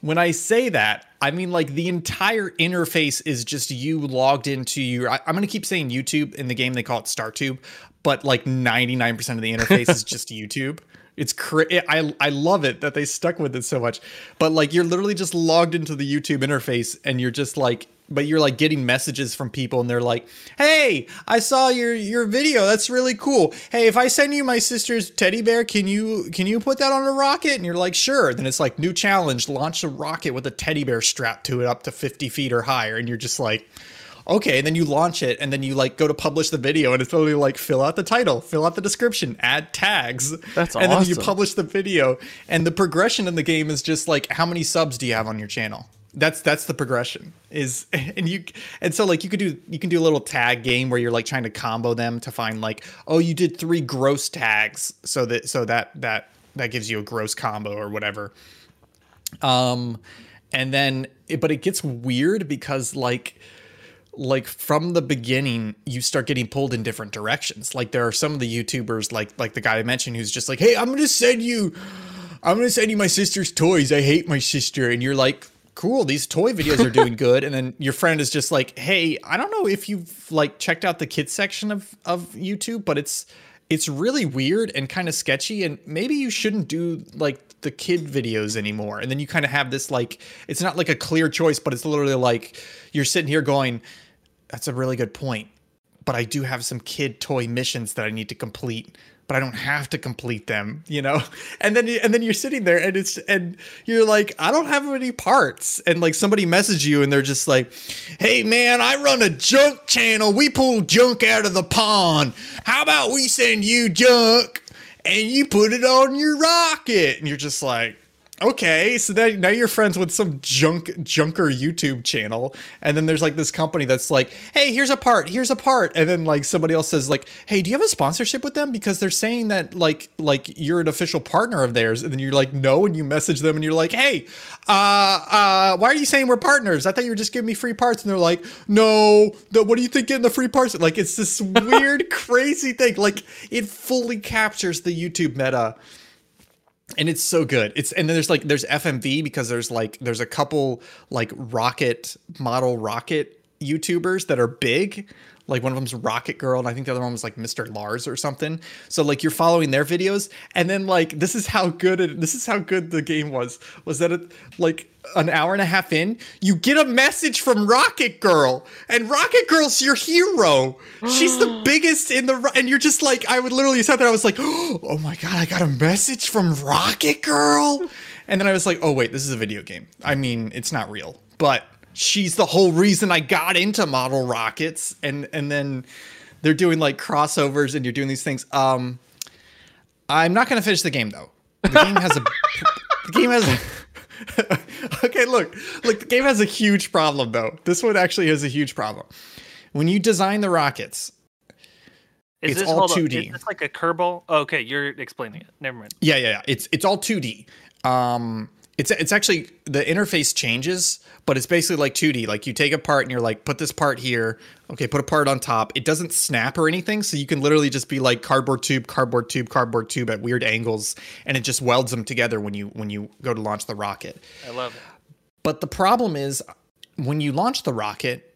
when I say that, I mean, like the entire interface is just you logged into your, I, I'm going to keep saying YouTube in the game. They call it StarTube, but like ninety-nine percent of the interface is just YouTube. It's cr- I, I love it that they stuck with it so much, but like, you're literally just logged into the YouTube interface and you're just like, but you're like getting messages from people and they're like, hey, I saw your, your video. That's really cool. Hey, if I send you my sister's teddy bear, can you, can you put that on a rocket? And you're like, sure. Then it's like new challenge, launch a rocket with a teddy bear strapped to it up to fifty feet or higher. And you're just like, okay. And then you launch it and then you like go to publish the video and it's totally like, fill out the title, fill out the description, add tags. That's awesome. And then you publish the video and the progression in the game is just like, how many subs do you have on your channel? That's that's the progression is and you and so like you could do you can do a little tag game where you're like trying to combo them to find like, oh, you did three gross tags. So that so that that that gives you a gross combo or whatever. Um, and then it, but it gets weird because like like from the beginning, you start getting pulled in different directions. Like there are some of the YouTubers like like the guy I mentioned who's just like, hey, I'm going to send you I'm going to send you my sister's toys. I hate my sister. And you're like, cool, these toy videos are doing good. And then your friend is just like, hey, I don't know if you've like checked out the kids section of, of YouTube, but it's, it's really weird and kind of sketchy. And maybe you shouldn't do like the kid videos anymore. And then you kind of have this, like, it's not like a clear choice, but it's literally like you're sitting here going, that's a really good point. but I do have some kid toy missions that I need to complete, but I don't have to complete them, you know? And then, and then you're sitting there and it's, and you're like, I don't have any parts. And like somebody messaged you and they're just like, hey man, I run a junk channel. We pull junk out of the pond. How about we send you junk and you put it on your rocket? And you're just like, okay, so that, now you're friends with some junk junker YouTube channel, and then there's like this company that's like, hey, here's a part, here's a part, and then like somebody else says like, hey, do you have a sponsorship with them? Because they're saying that like like you're an official partner of theirs, and then you're like, no, and you message them and you're like, hey, uh, uh, why are you saying we're partners? I thought you were just giving me free parts, and they're like, no, the, what do you think getting the free parts? Like it's this weird, crazy thing. Like it fully captures the YouTube meta. And it's so good. It's and then there's like there's F M V because there's like there's a couple like rocket model rocket YouTubers that are big. Like one of them's Rocket Girl, and I think the other one was like Mister Lars or something. So like you're following their videos, and then like this is how good it, this is how good the game was. Was that it, like an hour and a half in, you get a message from Rocket Girl, and Rocket Girl's your hero. She's the biggest in the, and you're just like, I would literally sat there, I was like, oh my god, I got a message from Rocket Girl, and then I was like, oh wait, this is a video game. I mean, it's not real, but she's the whole reason I got into model rockets. And and then they're doing like crossovers and you're doing these things. Um, I'm not going to finish the game though. The game has a, the game has a, okay, look, look, the game has a huge problem though. This one actually has a huge problem. When you design the rockets, is it's this, all two D. Is this like a Kerbal? Oh, okay. You're explaining it. Never mind. Yeah. Yeah. yeah. It's, it's all two D. Um, It's it's actually the interface changes, but it's basically like two D. Like you take a part and you're like, put this part here. Okay, put a part on top. It doesn't snap or anything. So you can literally just be like cardboard tube, cardboard tube, cardboard tube at weird angles. And it just welds them together when you when you go to launch the rocket. I love it. But the problem is when you launch the rocket,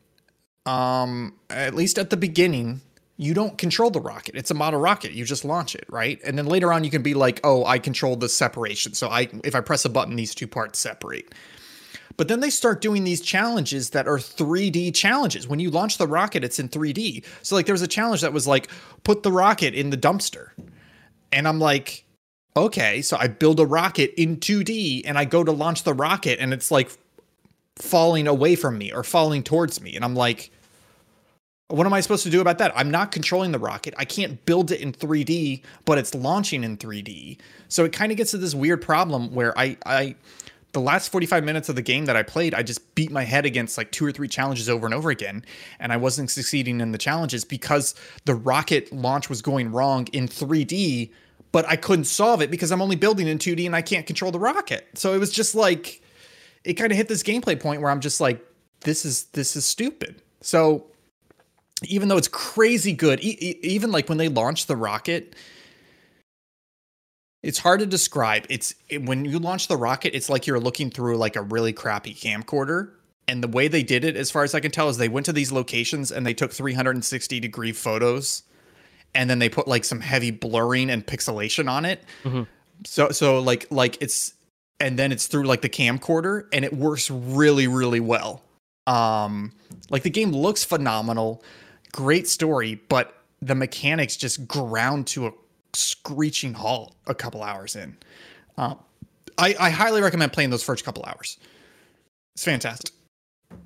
um, at least at the beginning, you don't control the rocket. It's a model rocket. You just launch it, right? And then later on, you can be like, oh, I control the separation. So I, if I press a button, these two parts separate. But then they start doing these challenges that are three D challenges. When you launch the rocket, it's in three D. So like there was a challenge that was like, put the rocket in the dumpster. And I'm like, okay, so I build a rocket in two D and I go to launch the rocket and it's like falling away from me or falling towards me. And I'm like, what am I supposed to do about that? I'm not controlling the rocket. I can't build it in three D, but it's launching in three D. So it kind of gets to this weird problem where I, I, the last forty-five minutes of the game that I played, I just beat my head against like two or three challenges over and over again. And I wasn't succeeding in the challenges because the rocket launch was going wrong in three D, but I couldn't solve it because I'm only building in two D and I can't control the rocket. So it was just like, it kind of hit this gameplay point where I'm just like, this is, this is stupid. So even though it's crazy good, e- e- even like when they launch the rocket, it's hard to describe. It's it, when you launch the rocket, it's like you're looking through like a really crappy camcorder. And the way they did it, as far as I can tell, is they went to these locations and they took three sixty degree photos. And then they put like some heavy blurring and pixelation on it. Mm-hmm. So, so like, like it's, and then it's through like the camcorder and it works really, really well. Um, like the game looks phenomenal. Great story, but the mechanics just ground to a screeching halt a couple hours in. Um, I, I highly recommend playing those first couple hours. It's fantastic.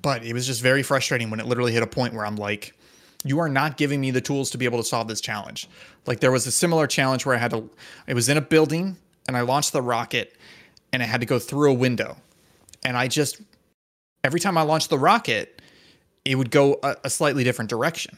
But it was just very frustrating when it literally hit a point where I'm like, you are not giving me the tools to be able to solve this challenge. Like there was a similar challenge where I had to, it was in a building and I launched the rocket and I had to go through a window. And I just, every time I launched the rocket, it would go a, a slightly different direction.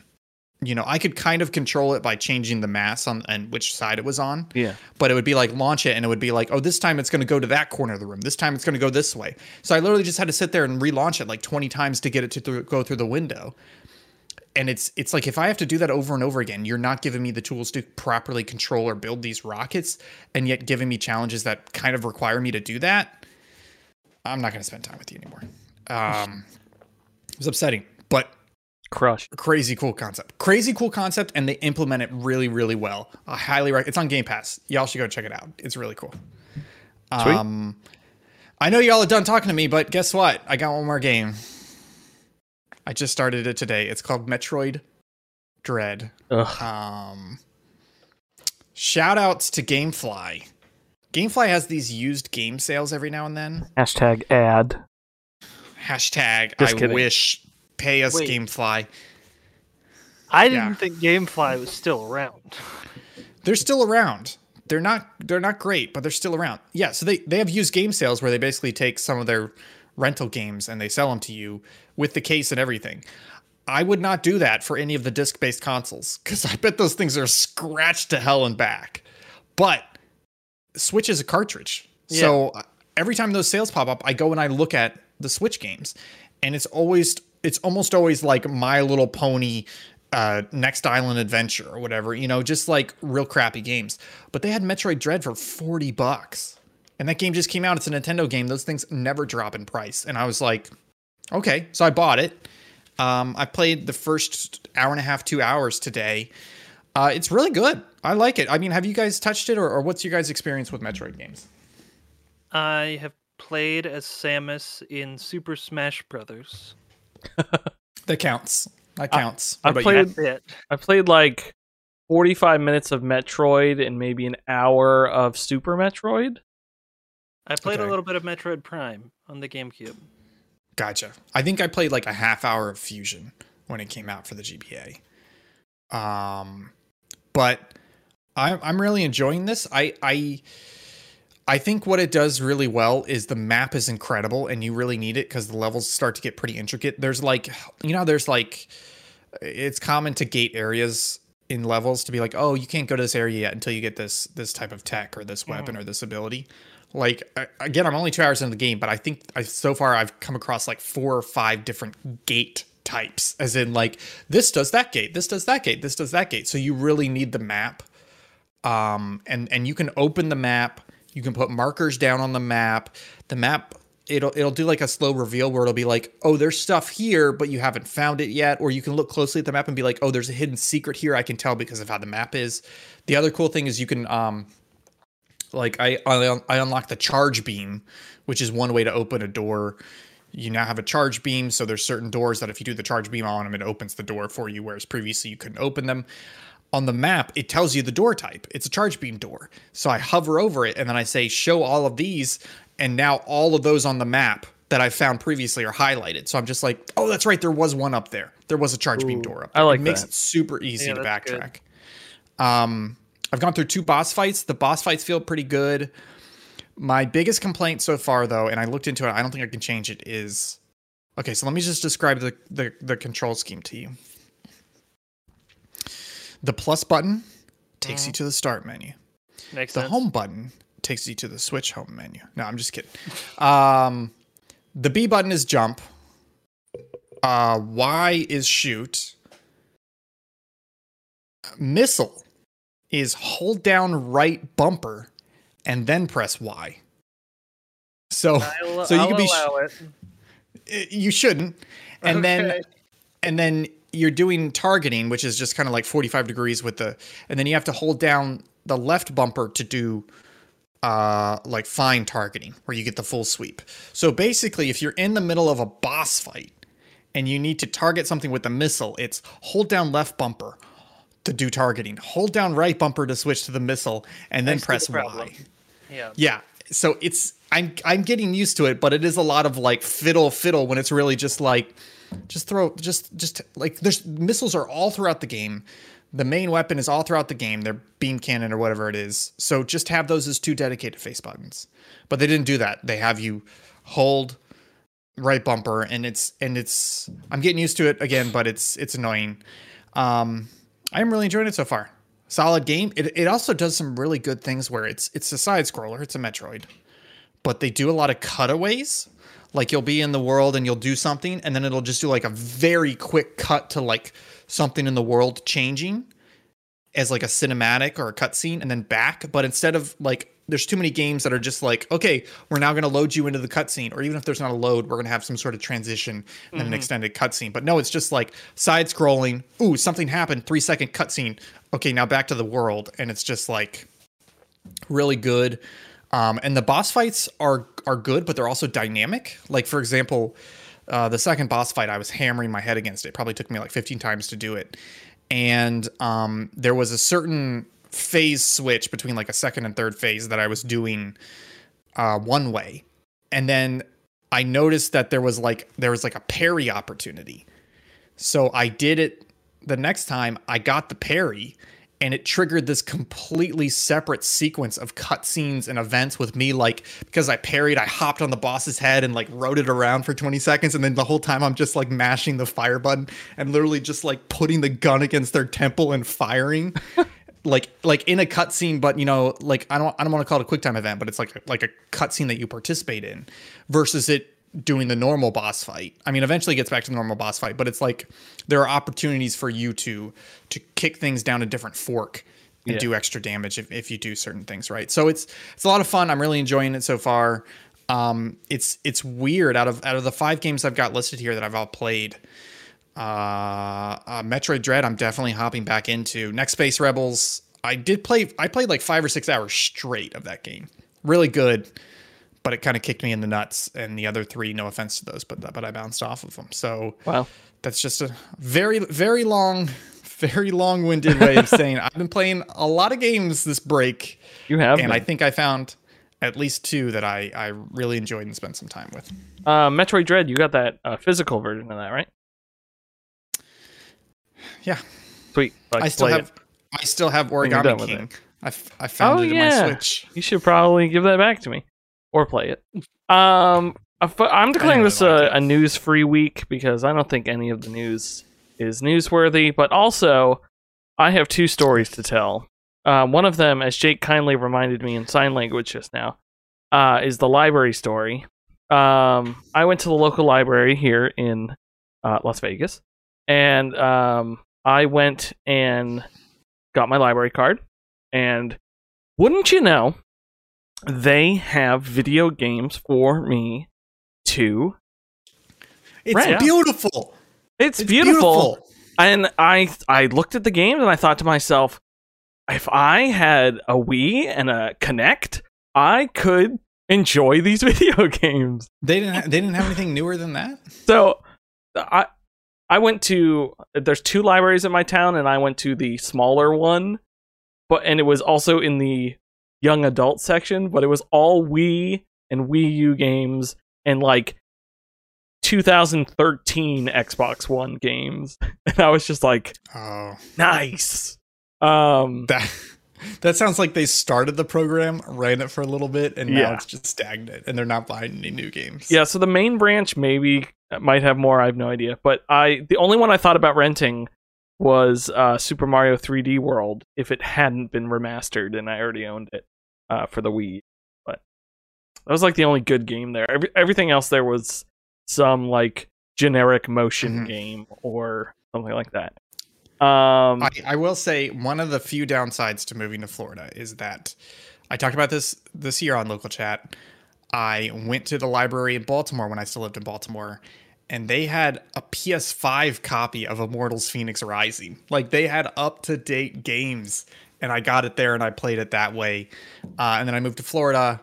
You know, I could kind of control it by changing the mass on and which side it was on. Yeah. But it would be like launch it and it would be like, oh, this time it's going to go to that corner of the room. This time it's going to go this way. So I literally just had to sit there and relaunch it like twenty times to get it to th- go through the window. And it's it's like, if I have to do that over and over again, you're not giving me the tools to properly control or build these rockets and yet giving me challenges that kind of require me to do that. I'm not going to spend time with you anymore. Um, it was upsetting. But crush, crazy cool concept, crazy cool concept. And they implement it really, really well. I highly recommend. It's on Game Pass. Y'all should go check it out. It's really cool. Sweet. Um, I know y'all are done talking to me, but guess what? I got one more game. I just started it today. It's called Metroid Dread. Ugh. Um, shout outs to GameFly. GameFly has these used game sales every now and then. Hashtag ad. Hashtag Just I kidding. wish. Pay us, Wait. GameFly. I yeah. didn't think GameFly was still around. They're still around. They're not they're not great, but they're still around. Yeah, so they, they have used game sales where they basically take some of their rental games and they sell them to you with the case and everything. I would not do that for any of the disc-based consoles because I bet those things are scratched to hell and back. But Switch is a cartridge. Yeah. So every time those sales pop up, I go and I look at the Switch games. And it's always it's almost always like My Little Pony, Uh, Next Island Adventure or whatever, you know, just like real crappy games. But they had Metroid Dread for forty bucks, and that game just came out. It's a Nintendo game. Those things never drop in price. And I was like, okay, so I bought it. Um, I played the first hour and a half, two hours today. Uh, it's really good. I like it. I mean, have you guys touched it, or, or what's your guys' experience with Metroid games? I have played as Samus in Super Smash Brothers. That counts. That counts. I, I played it. I played like forty-five minutes of Metroid and maybe an hour of Super Metroid. I played okay. a little bit of Metroid Prime on the GameCube. Gotcha. I think I played like a half hour of Fusion when it came out for the G B A. Um, but I, I'm really enjoying this. I I I think what it does really well is the map is incredible, and you really need it because the levels start to get pretty intricate. There's like, you know, there's like, it's common to gate areas in levels to be like, oh, you can't go to this area yet until you get this, this type of tech or this weapon mm. or this ability. Like, again, I'm only two hours into the game, but I think I, so far I've come across like four or five different gate types, as in like, this does that gate, this does that gate, this does that gate. So you really need the map. Um, and, and you can open the map. You can put markers down on the map. The map, it'll it'll do like a slow reveal where it'll be like, oh, there's stuff here, but you haven't found it yet. Or you can look closely at the map and be like, oh, there's a hidden secret here. I can tell because of how the map is. The other cool thing is you can, um, like, I, I, I unlocked the charge beam, which is one way to open a door. You now have a charge beam, so there's certain doors that if you do the charge beam on them, it opens the door for you, whereas previously you couldn't open them. On the map, it tells you the door type. It's a charge beam door. So I hover over it, and then I say, show all of these, and now all of those on the map that I found previously are highlighted. So I'm just like, oh, that's right, there was one up there. There was a charge Ooh, beam door up there. I like it that. Makes it super easy yeah, to backtrack. Um, I've gone through two boss fights. The boss fights feel pretty good. My biggest complaint so far, though, and I looked into it, I don't think I can change it, is... Okay, so let me just describe the, the, the control scheme to you. The plus button takes mm. you to the start menu. Makes the sense. Home button takes you to the Switch home menu. No, I'm just kidding. Um, the B button is jump. Uh, Y is shoot. Missile is hold down right bumper and then press Y. So, I'll, so you I'll can be sh- it. You shouldn't. And okay. then, and then. You're doing targeting, which is just kind of like forty-five degrees with the, and then you have to hold down the left bumper to do uh, like fine targeting where you get the full sweep. So basically if you're in the middle of a boss fight and you need to target something with a missile, it's hold down left bumper to do targeting, hold down right bumper to switch to the missile, and then press the Y. Yeah. Yeah. So it's, I'm, I'm getting used to it, but it is a lot of like fiddle fiddle when it's really just like, Just throw, just, just like there's missiles are all throughout the game. The main weapon is all throughout the game. They're beam cannon or whatever it is. So just have those as two dedicated face buttons, but they didn't do that. They have you hold right bumper and it's, and it's, I'm getting used to it again, but it's, it's annoying. Um, I'm really enjoying it so far. Solid game. It, it also does some really good things where it's, it's a side scroller. It's a Metroid, but they do a lot of cutaways. Like you'll be in the world and you'll do something and then it'll just do like a very quick cut to like something in the world changing as like a cinematic or a cutscene and then back. But instead of like, there's too many games that are just like, okay, we're now going to load you into the cutscene. Or even if there's not a load, we're going to have some sort of transition and mm-hmm. then an extended cutscene. But no, it's just like side scrolling. Ooh, something happened. Three second cutscene. Okay, now back to the world. And it's just like really good. Um, and the boss fights are are good, but they're also dynamic. Like, for example, uh, the second boss fight, I was hammering my head against it. It probably took me like fifteen times to do it. And um, there was a certain phase switch between like a second and third phase that I was doing uh, one way. And then I noticed that there was like, there was like a parry opportunity. So I did it the next time, I got the parry, and it triggered this completely separate sequence of cutscenes and events with me, like, because I parried, I hopped on the boss's head and like rode it around for twenty seconds. And then the whole time I'm just like mashing the fire button and literally just like putting the gun against their temple and firing like, like in a cutscene. But, you know, like, I don't, I don't want to call it a quick time event, but it's like, like a cutscene that you participate in versus it doing the normal boss fight. I mean, eventually it gets back to the normal boss fight, but it's like there are opportunities for you to to kick things down a different fork and yeah. do extra damage if, if you do certain things right. So it's it's a lot of fun. I'm really enjoying it so far. Um, it's it's weird. Out of out of the five games I've got listed here that I've all played, uh, uh, Metroid Dread, I'm definitely hopping back into. Next Space Rebels, I did play. I played like five or six hours straight of that game. Really good. But it kind of kicked me in the nuts, and the other three, no offense to those, but but I bounced off of them. So wow. That's just a very, very long, very long-winded way of saying I've been playing a lot of games this break. You have, and been. I think I found at least two that I, I really enjoyed and spent some time with. Uh, Metroid Dread, you got that uh, physical version of that, right? Yeah, sweet. Like, I still have it. I still have Origami King. I, f- I found oh, it in yeah. my Switch. You should probably give that back to me. Or play it. Um, I'm declaring this a, a news-free week because I don't think any of the news is newsworthy. But also, I have two stories to tell. Uh, one of them, as Jake kindly reminded me in sign language just now, uh, is the library story. Um, I went to the local library here in uh, Las Vegas. And um, I went and got my library card. And wouldn't you know, they have video games for me to It's rent. beautiful. It's, it's beautiful. beautiful. And I I looked at the games and I thought to myself, if I had a Wii and a Kinect, I could enjoy these video games. They didn't ha- they didn't have anything newer than that? So I I went to there's two libraries in my town, and I went to the smaller one, but and it was also in the young adult section, but it was all Wii and Wii U games and like two thousand thirteen Xbox One games, and I was just like, "Oh, nice." Um, that that sounds like they started the program, ran it for a little bit, and now yeah. it's just stagnant, and they're not buying any new games. Yeah, so the main branch maybe might have more. I have no idea, but I the only one I thought about renting was uh, Super Mario three D World if it hadn't been remastered, and I already owned it uh, for the Wii. But that was like the only good game there. Every- everything else there was some like generic motion mm-hmm. game or something like that. Um, I, I will say one of the few downsides to moving to Florida is that I talked about this this year on Local Chat. I went to the library in Baltimore when I still lived in Baltimore, and they had a P S five copy of Immortals Fenyx Rising. Like, they had up-to-date games. And I got it there, and I played it that way. Uh, and then I moved to Florida.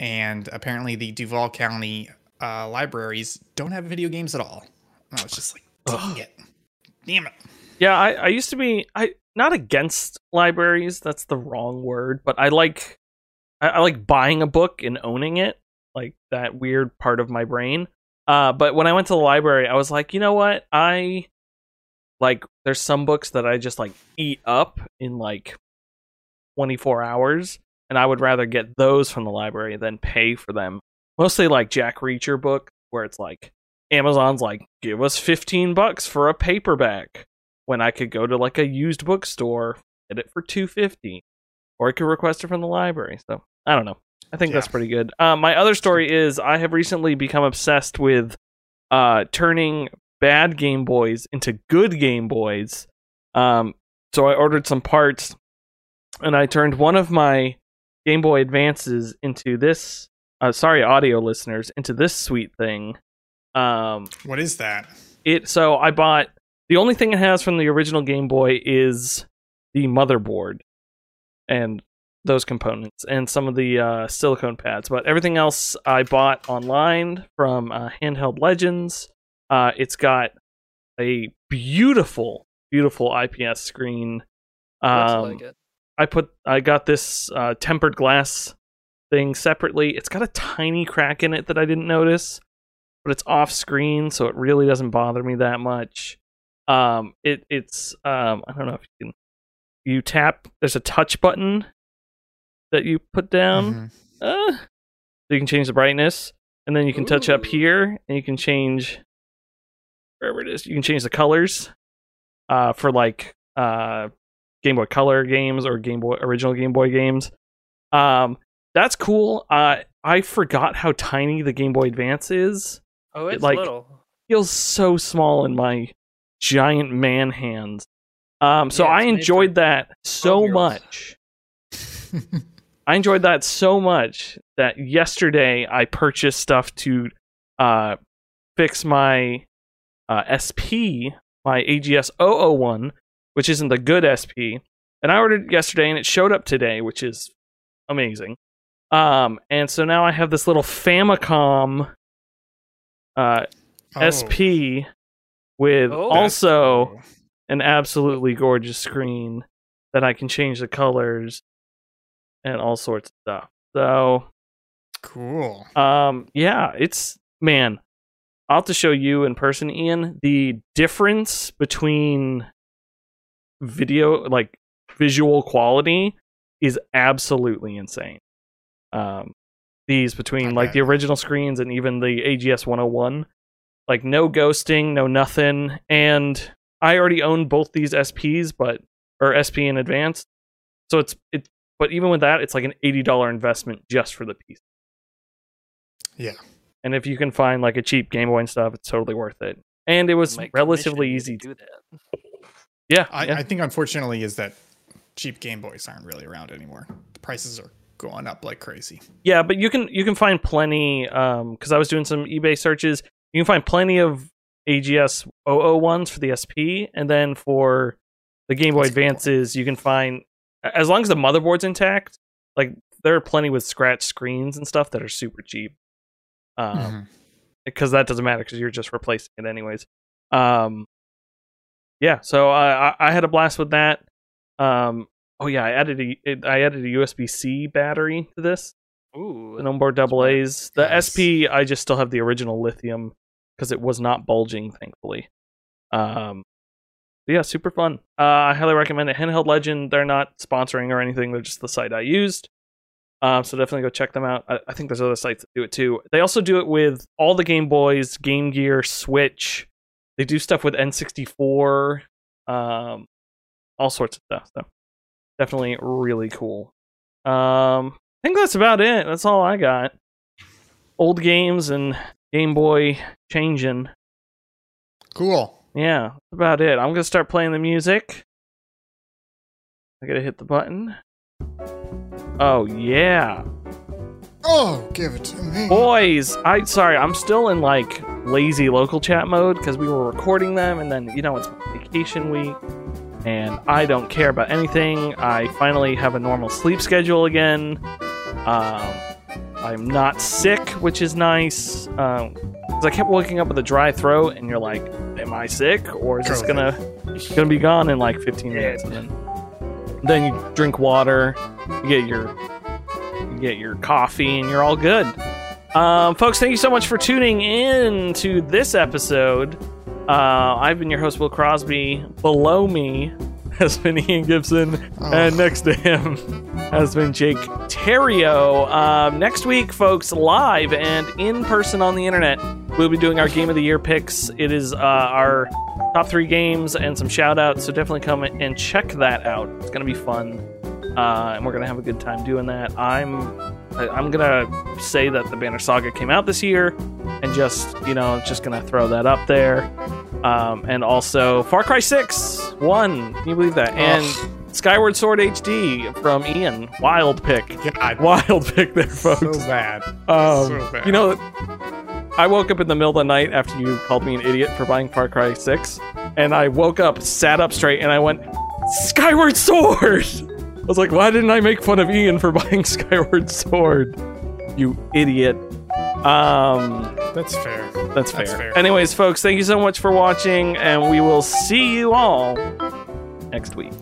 And apparently the Duval County uh, libraries don't have video games at all. And I was just like, dang it. Damn it. Yeah, I, I used to be... I not against libraries. That's the wrong word. But I like, I, I like buying a book and owning it. Like, that weird part of my brain. Uh, but when I went to the library, I was like, you know what? I, like, there's some books that I just, like, eat up in, like, twenty-four hours. And I would rather get those from the library than pay for them. Mostly, like, Jack Reacher books, where it's, like, Amazon's, like, give us fifteen bucks for a paperback. When I could go to, like, a used bookstore, get it for two fifty. Or I could request it from the library. So, I don't know. I think yeah. that's pretty good. Um, my other story is I have recently become obsessed with uh, turning bad Game Boys into good Game Boys. Um, so I ordered some parts, and I turned one of my Game Boy Advances into this. Uh, sorry, audio listeners, into this sweet thing. Um, what is that? It. So I bought the only thing it has from the original Game Boy is the motherboard, and those components and some of the uh, silicone pads, but everything else I bought online from uh, Handheld Legends. Uh, it's got a beautiful, beautiful I P S screen. Um, like it. I put I got this uh, tempered glass thing separately. It's got a tiny crack in it that I didn't notice, but it's off screen, so it really doesn't bother me that much. Um, it it's um, I don't know if you can. You tap. There's a touch button that you put down. Mm-hmm. uh, you can change the brightness, and then you can Ooh. touch up here, and you can change wherever it is. You can change the colors uh, for like uh, Game Boy Color games or Game Boy original Game Boy games. Um, that's cool. Uh, I forgot how tiny the Game Boy Advance is. Oh, it's it, like, little. Feels so small in my giant man hands. Um, so yeah, I enjoyed that so much. I enjoyed that so much that yesterday I purchased stuff to uh, fix my uh, S P, my A G S zero zero one, which isn't the good S P. And I ordered it yesterday and it showed up today, which is amazing. Um, and so now I have this little Famicom uh, oh. S P with oh, also... Cool. An absolutely gorgeous screen that I can change the colors and all sorts of stuff. So cool. Um, yeah, it's man. I'll have to show you in person, Ian, the difference between video, like visual quality, is absolutely insane. Um, these between okay. like the original screens and even the A G S one oh one, like no ghosting, no nothing, and I already own both these S Ps, but or S P in Advance, so it's it. But even with that, it's like an eighty dollar investment just for the piece. Yeah, and if you can find like a cheap Game Boy and stuff, it's totally worth it. And it was My relatively easy to do that. Yeah I, yeah, I think unfortunately is that cheap Game Boys aren't really around anymore. The prices are going up like crazy. Yeah, but you can you can find plenty. Um, because I was doing some eBay searches, you can find plenty of A G S zero zero ones for the S P, and then for the Game Boy That's Advances, cool. you can find, as long as the motherboard's intact, like there are plenty with scratch screens and stuff that are super cheap. Um, mm-hmm. Because that doesn't matter because you're just replacing it anyways. Um, yeah, so I, I I had a blast with that. Um, oh yeah, I added a it, I added a U S B C battery to this. Ooh, an onboard double A's. The nice. S P, I just still have the original lithium. Because it was not bulging, thankfully. Um, yeah, super fun. Uh, I highly recommend it. Handheld Legend, they're not sponsoring or anything. They're just the site I used. Uh, so definitely go check them out. I, I think there's other sites that do it too. They also do it with all the Game Boys, Game Gear, Switch. They do stuff with N sixty-four. Um, all sorts of stuff. So definitely really cool. Um, I think that's about it. That's all I got. Old games and... Game Boy changing. Cool. Yeah, that's about it. I'm going to start playing the music. I got to hit the button. Oh, yeah. Oh, give it to me. Boys, I sorry, I'm still in, like, lazy local chat mode because we were recording them, and then, you know, it's vacation week, and I don't care about anything. I finally have a normal sleep schedule again. Um... I'm not sick, which is nice. Um, cause I kept waking up with a dry throat, and you're like, "Am I sick, or is this gonna gonna be gone in like fifteen minutes?" And then, then you drink water, you get your you get your coffee, and you're all good. Um, folks, thank you so much for tuning in to this episode. Uh, I've been your host, Will Crosby. Below me has been Ian Gibson, oh. and next to him has been Jake Terrio. Um, next week, folks, live and in person on the internet, we'll be doing our Game of the Year picks. It is uh, our top three games and some shout-outs, so definitely come and check that out. It's going to be fun, uh, and we're going to have a good time doing that. I'm I'm going to say that the Banner Saga came out this year, and just, you know, just going to throw that up there. Um, and also Far Cry six, one, can you believe that? Ugh. And Skyward Sword H D from Ian. Wild pick. God. Wild pick there, folks. So bad. Um, so bad. You know, I woke up in the middle of the night after you called me an idiot for buying Far Cry six, and I woke up, sat up straight, and I went, Skyward Sword! I was like, why didn't I make fun of Ian for buying Skyward Sword? You idiot. Um, that's fair. That's fair. That's fair. Anyways, folks, thank you so much for watching, and we will see you all next week.